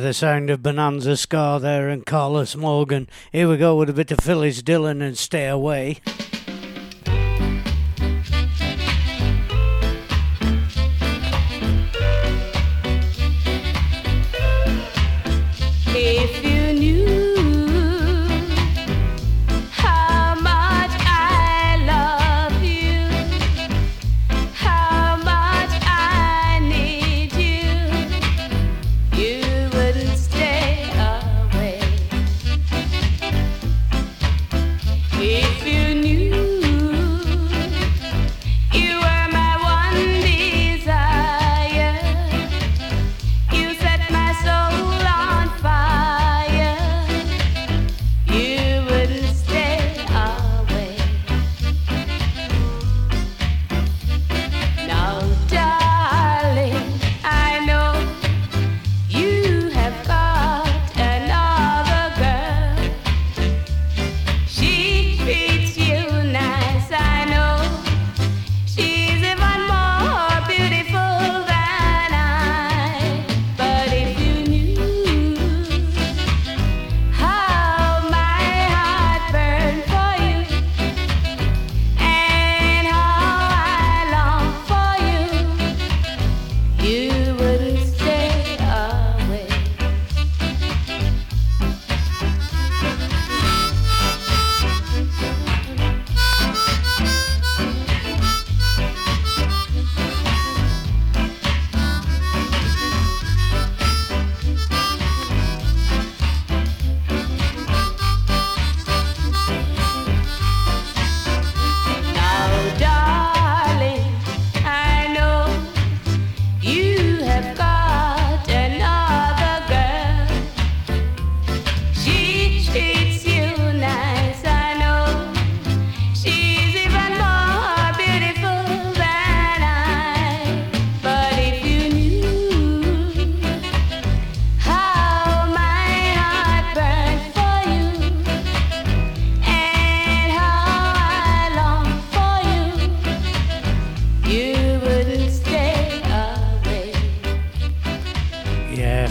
The sound of Bonanza Ska there and Carlos Morgan. Here we go with a bit of Phyllis Dillon and Stay Away. If you knew.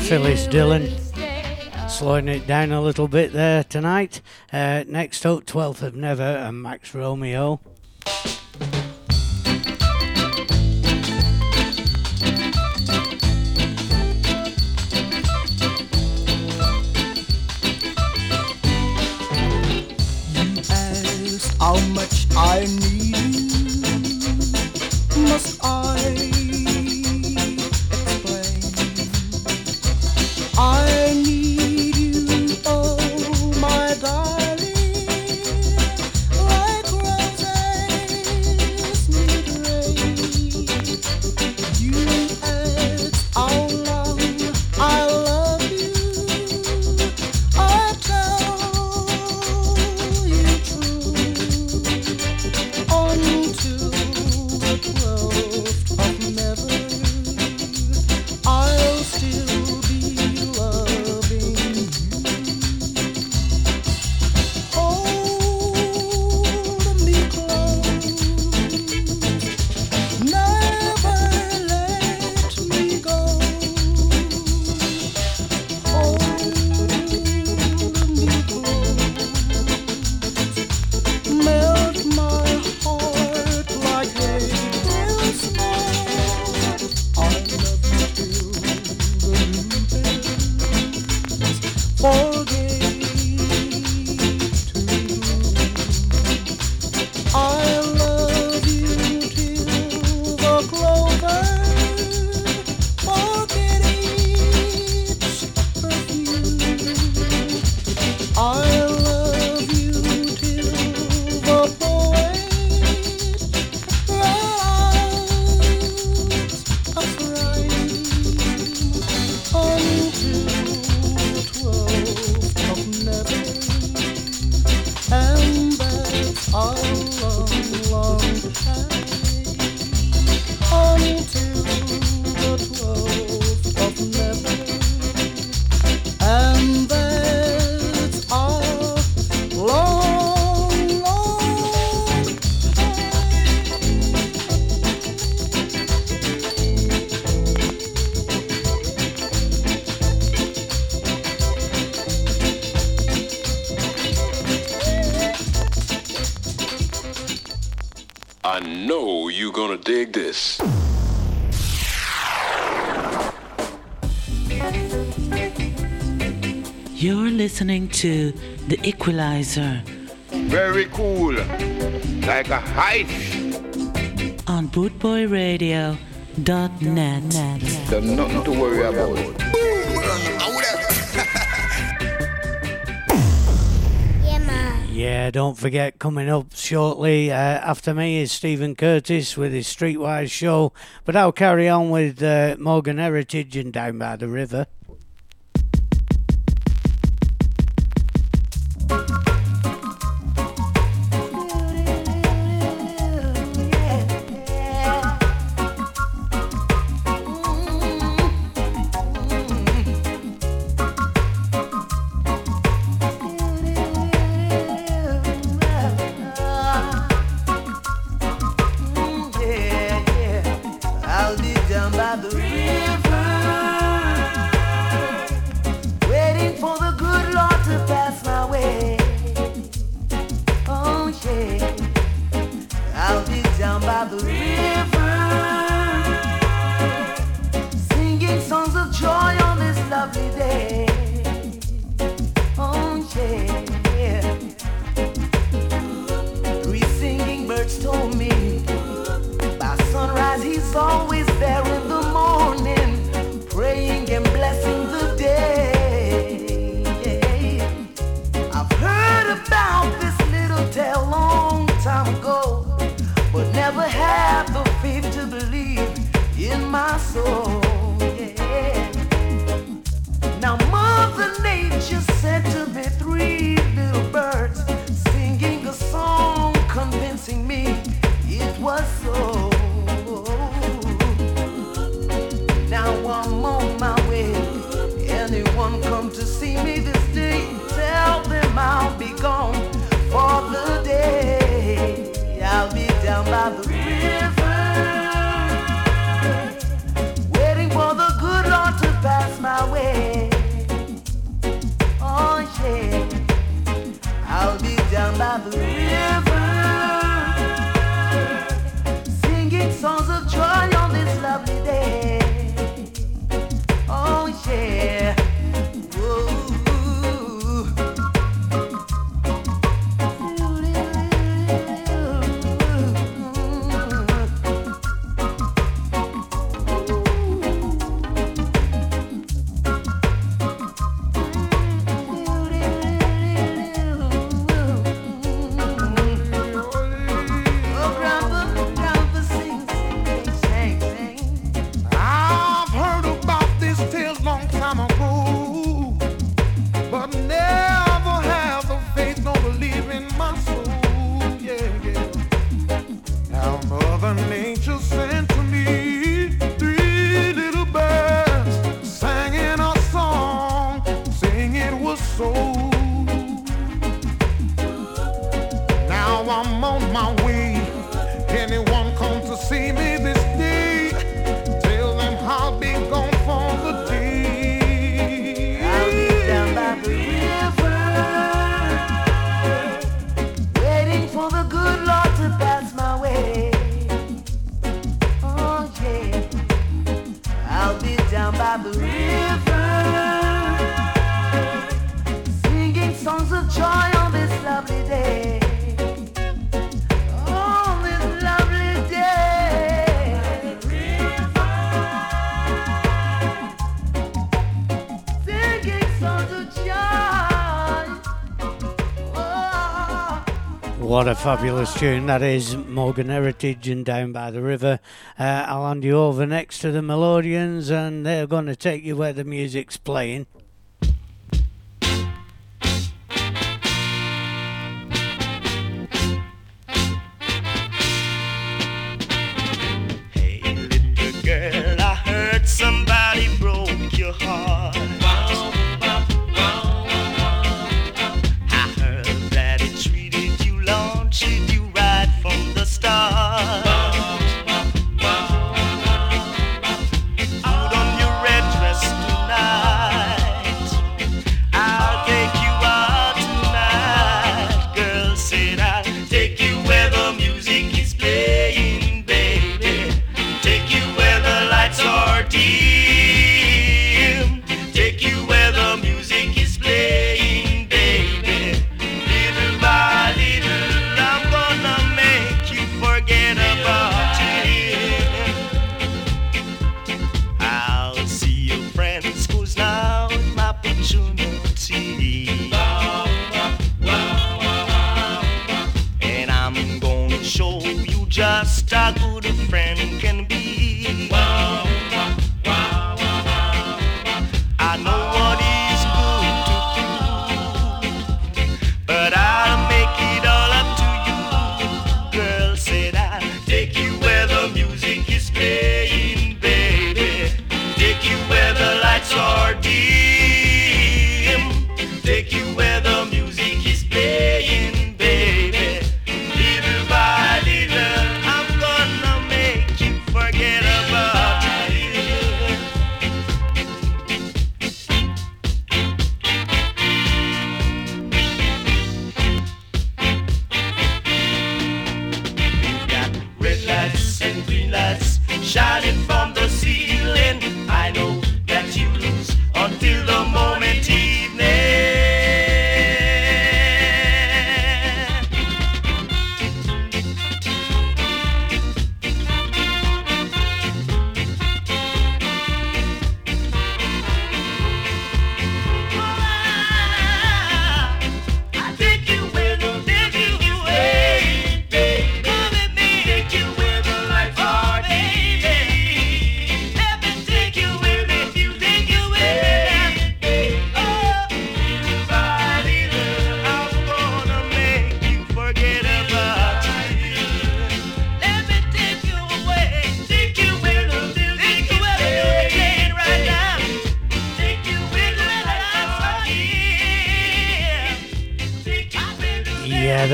Phyllis Dillon. Slowing it down a little bit there tonight. Next up, 12th of Never and Max Romeo. How much I need, must I explain? I need you, oh my darling, like roses need rain. You ask how long I love you, I tell you true. Unto the 12th of never, I'll still be loving you. Hold me close, never let me go. Hold me close, melt my heart like April snow. I love you till the new bells forgave to you. I love you till the clover forget its perfume. I love you till the poet writes a rhyme unto the 12th of never, and that's a long, long time until the 12th of never, and that's a long, long. I know you're gonna dig this. You're listening to The Equalizer Very cool, like a heist. on BootboyRadio.net. There's nothing to worry about. Yeah, ma. Yeah, don't forget, coming up shortly after me is Stephen Curtis with his Streetwise show, but I'll carry on with Morgan Heritage and Down by the River. Yeah. I'll be down by the river, waiting for the good Lord to pass my way. Oh yeah, I'll be down by the river, singing songs of joy on this lovely day. Oh yeah, three singing birds told me by sunrise he's always there in the morning, praying and blessing the day. I've heard about this little tale long time ago, but never had the faith to believe in my soul. Yeah. Now Mother Nature sent to me three little birds, singing a song, convincing me it was so. Now I'm on my way. Anyone come to see me this day, tell them I'll be gone for the day. I'll be down by the river, waiting for the good Lord to pass my way. I'm on my way. Anyone come to see me this day, tell them I'll be gone for the day. I'll be down by the river, waiting for the good Lord to pass my way. Oh yeah, I'll be down by the river, singing songs of joy on this lovely day. What a fabulous tune that is, Morgan Heritage and Down by the River. I'll hand you over next to the Melodians and they're going to take you where the music's playing. Hey little girl, I heard somebody broke your heart.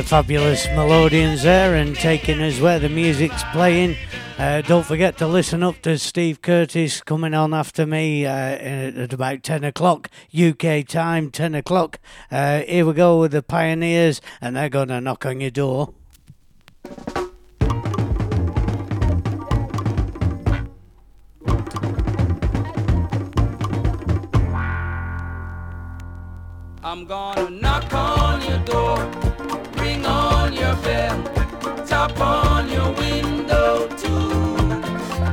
Fabulous Melodians there and taking us where the music's playing. Don't forget to listen up to Steve Curtis coming on after me at about 10 o'clock UK time, 10 o'clock. Here we go with the Pioneers and they're going to knock on your door. I'm gonna knock on your door. Ring on your bell, tap on your window too.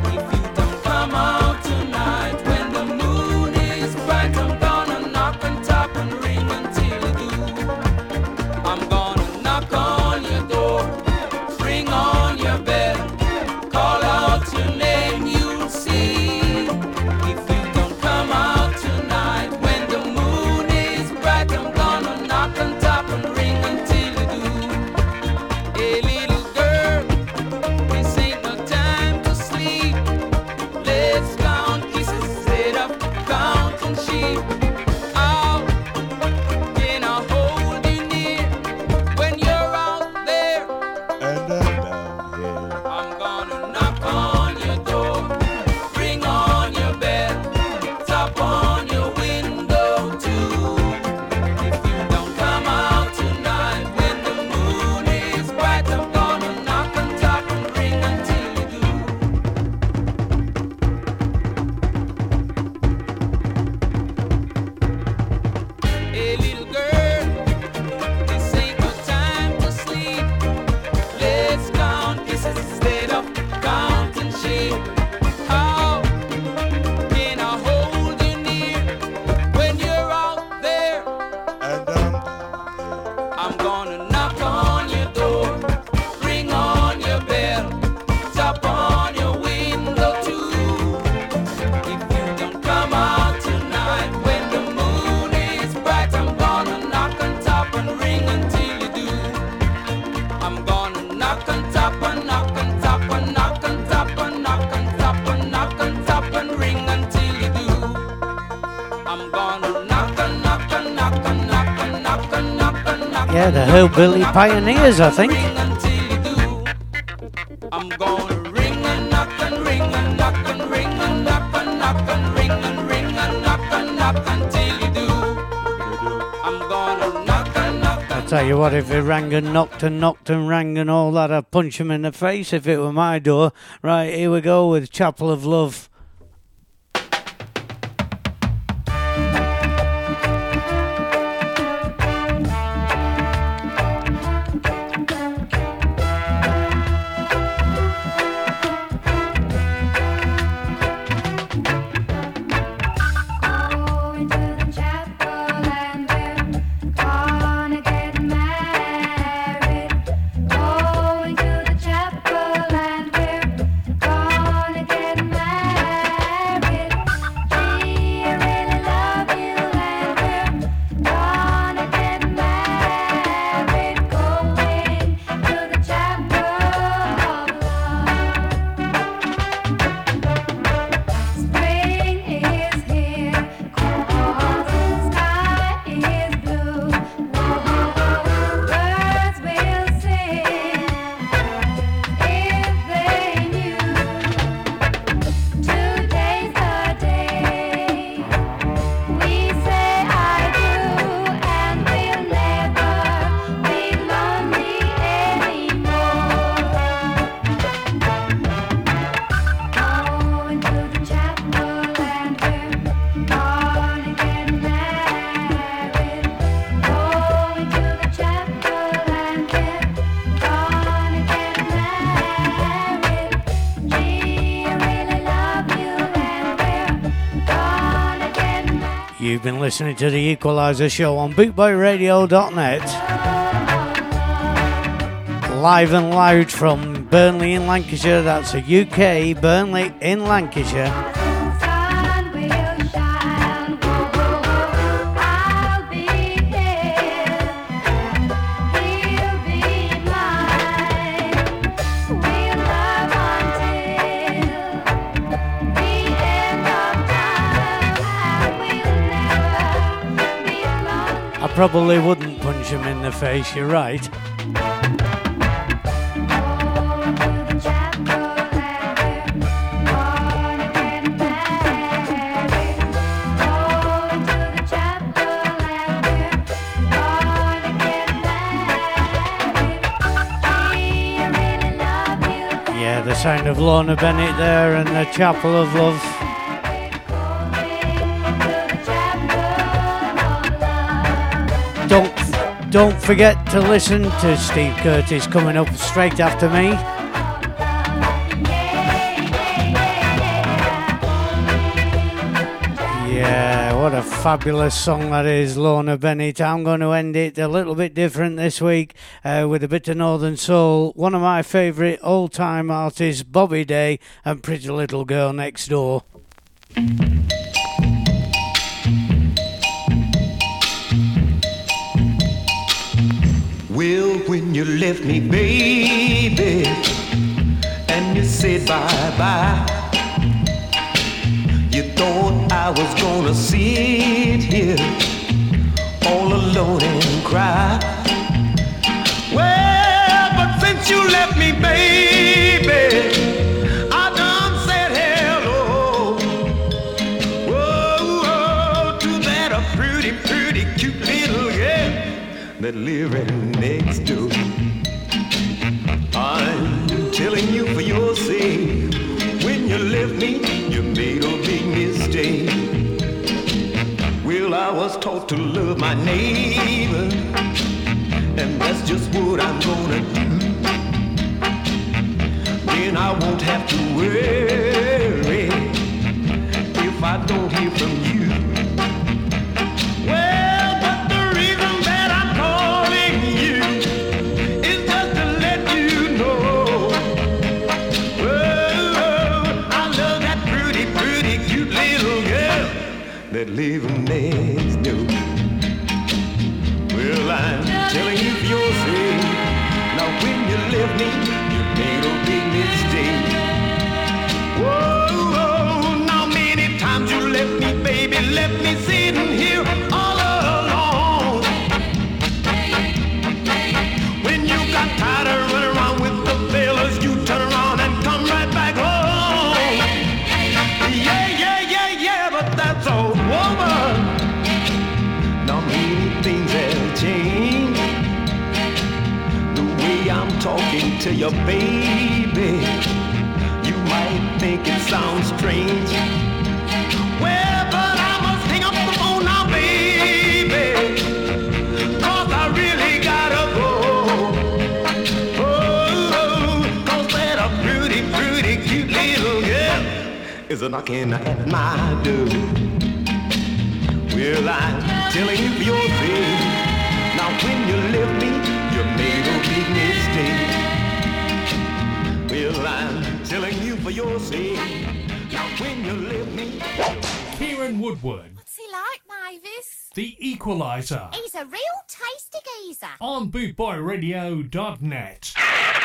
If you don't come out tonight, when the moon is bright, I'm gonna knock and tap and ring until you do. I'm gonna knock on your door, ring on your bell, call out your name, you'll see. If you don't come out tonight, when the moon is bright, I'm gonna knock and Yeah, the Hillbilly Pioneers, I think. I'm gonna ring and knock and ring and knock and ring and knock and knock and ring and knock until you do. I'm gonna knock and knock. I tell you what, if he rang and knocked and knocked and rang and all that, I'd punch him in the face if it were my door. Right, here we go with Chapel of Love. You've been listening to The Equaliser Show on BootboyRadio.net. Live and loud from Burnley in Lancashire, that's a UK, Burnley in Lancashire. Probably wouldn't punch him in the face, you're right. Yeah, the sound of Lorna Bennett there and the Chapel of Love. Don't forget to listen to Steve Curtis coming up straight after me. Yeah, what a fabulous song that is, Lorna Bennett. I'm going to end it a little bit different this week with a bit of Northern Soul. One of my favourite all-time artists, Bobby Day, and Pretty Little Girl Next Door. Well, when you left me, baby, and you said bye-bye, you thought I was gonna sit here all alone and cry. Well, but since you left me, baby, living next door. I'm telling you for your sake, when you left me, you made a big mistake. Well, I was taught to love my neighbor, and that's just what I'm gonna do. Then I won't have to worry if I don't hear from you. Living next door. Well, I'm telling you for your sake. Now when you live of me, you made a big mistake. Whoa, now many times you left me, baby, left me sitting here all alone. When you got tired of running around with the fellas, you turn around and come right back home. Yeah, yeah, yeah, yeah, but that's all over. Now many things have changed. I'm talking to your baby. You might think it sounds strange. Well, but I must hang up the phone now, baby, 'cause I really gotta go. Oh, 'cause that a pretty, pretty, cute little girl is a knocking at my door. Well, I'm telling you your thing. Now when you leave me, you made a big mistake. Well, I'm telling you for your sake. Now when you leave me. Kieran Woodward. What's he like, Mavis? The Equalizer. He's a real tasty geezer. On BootboyRadio.net.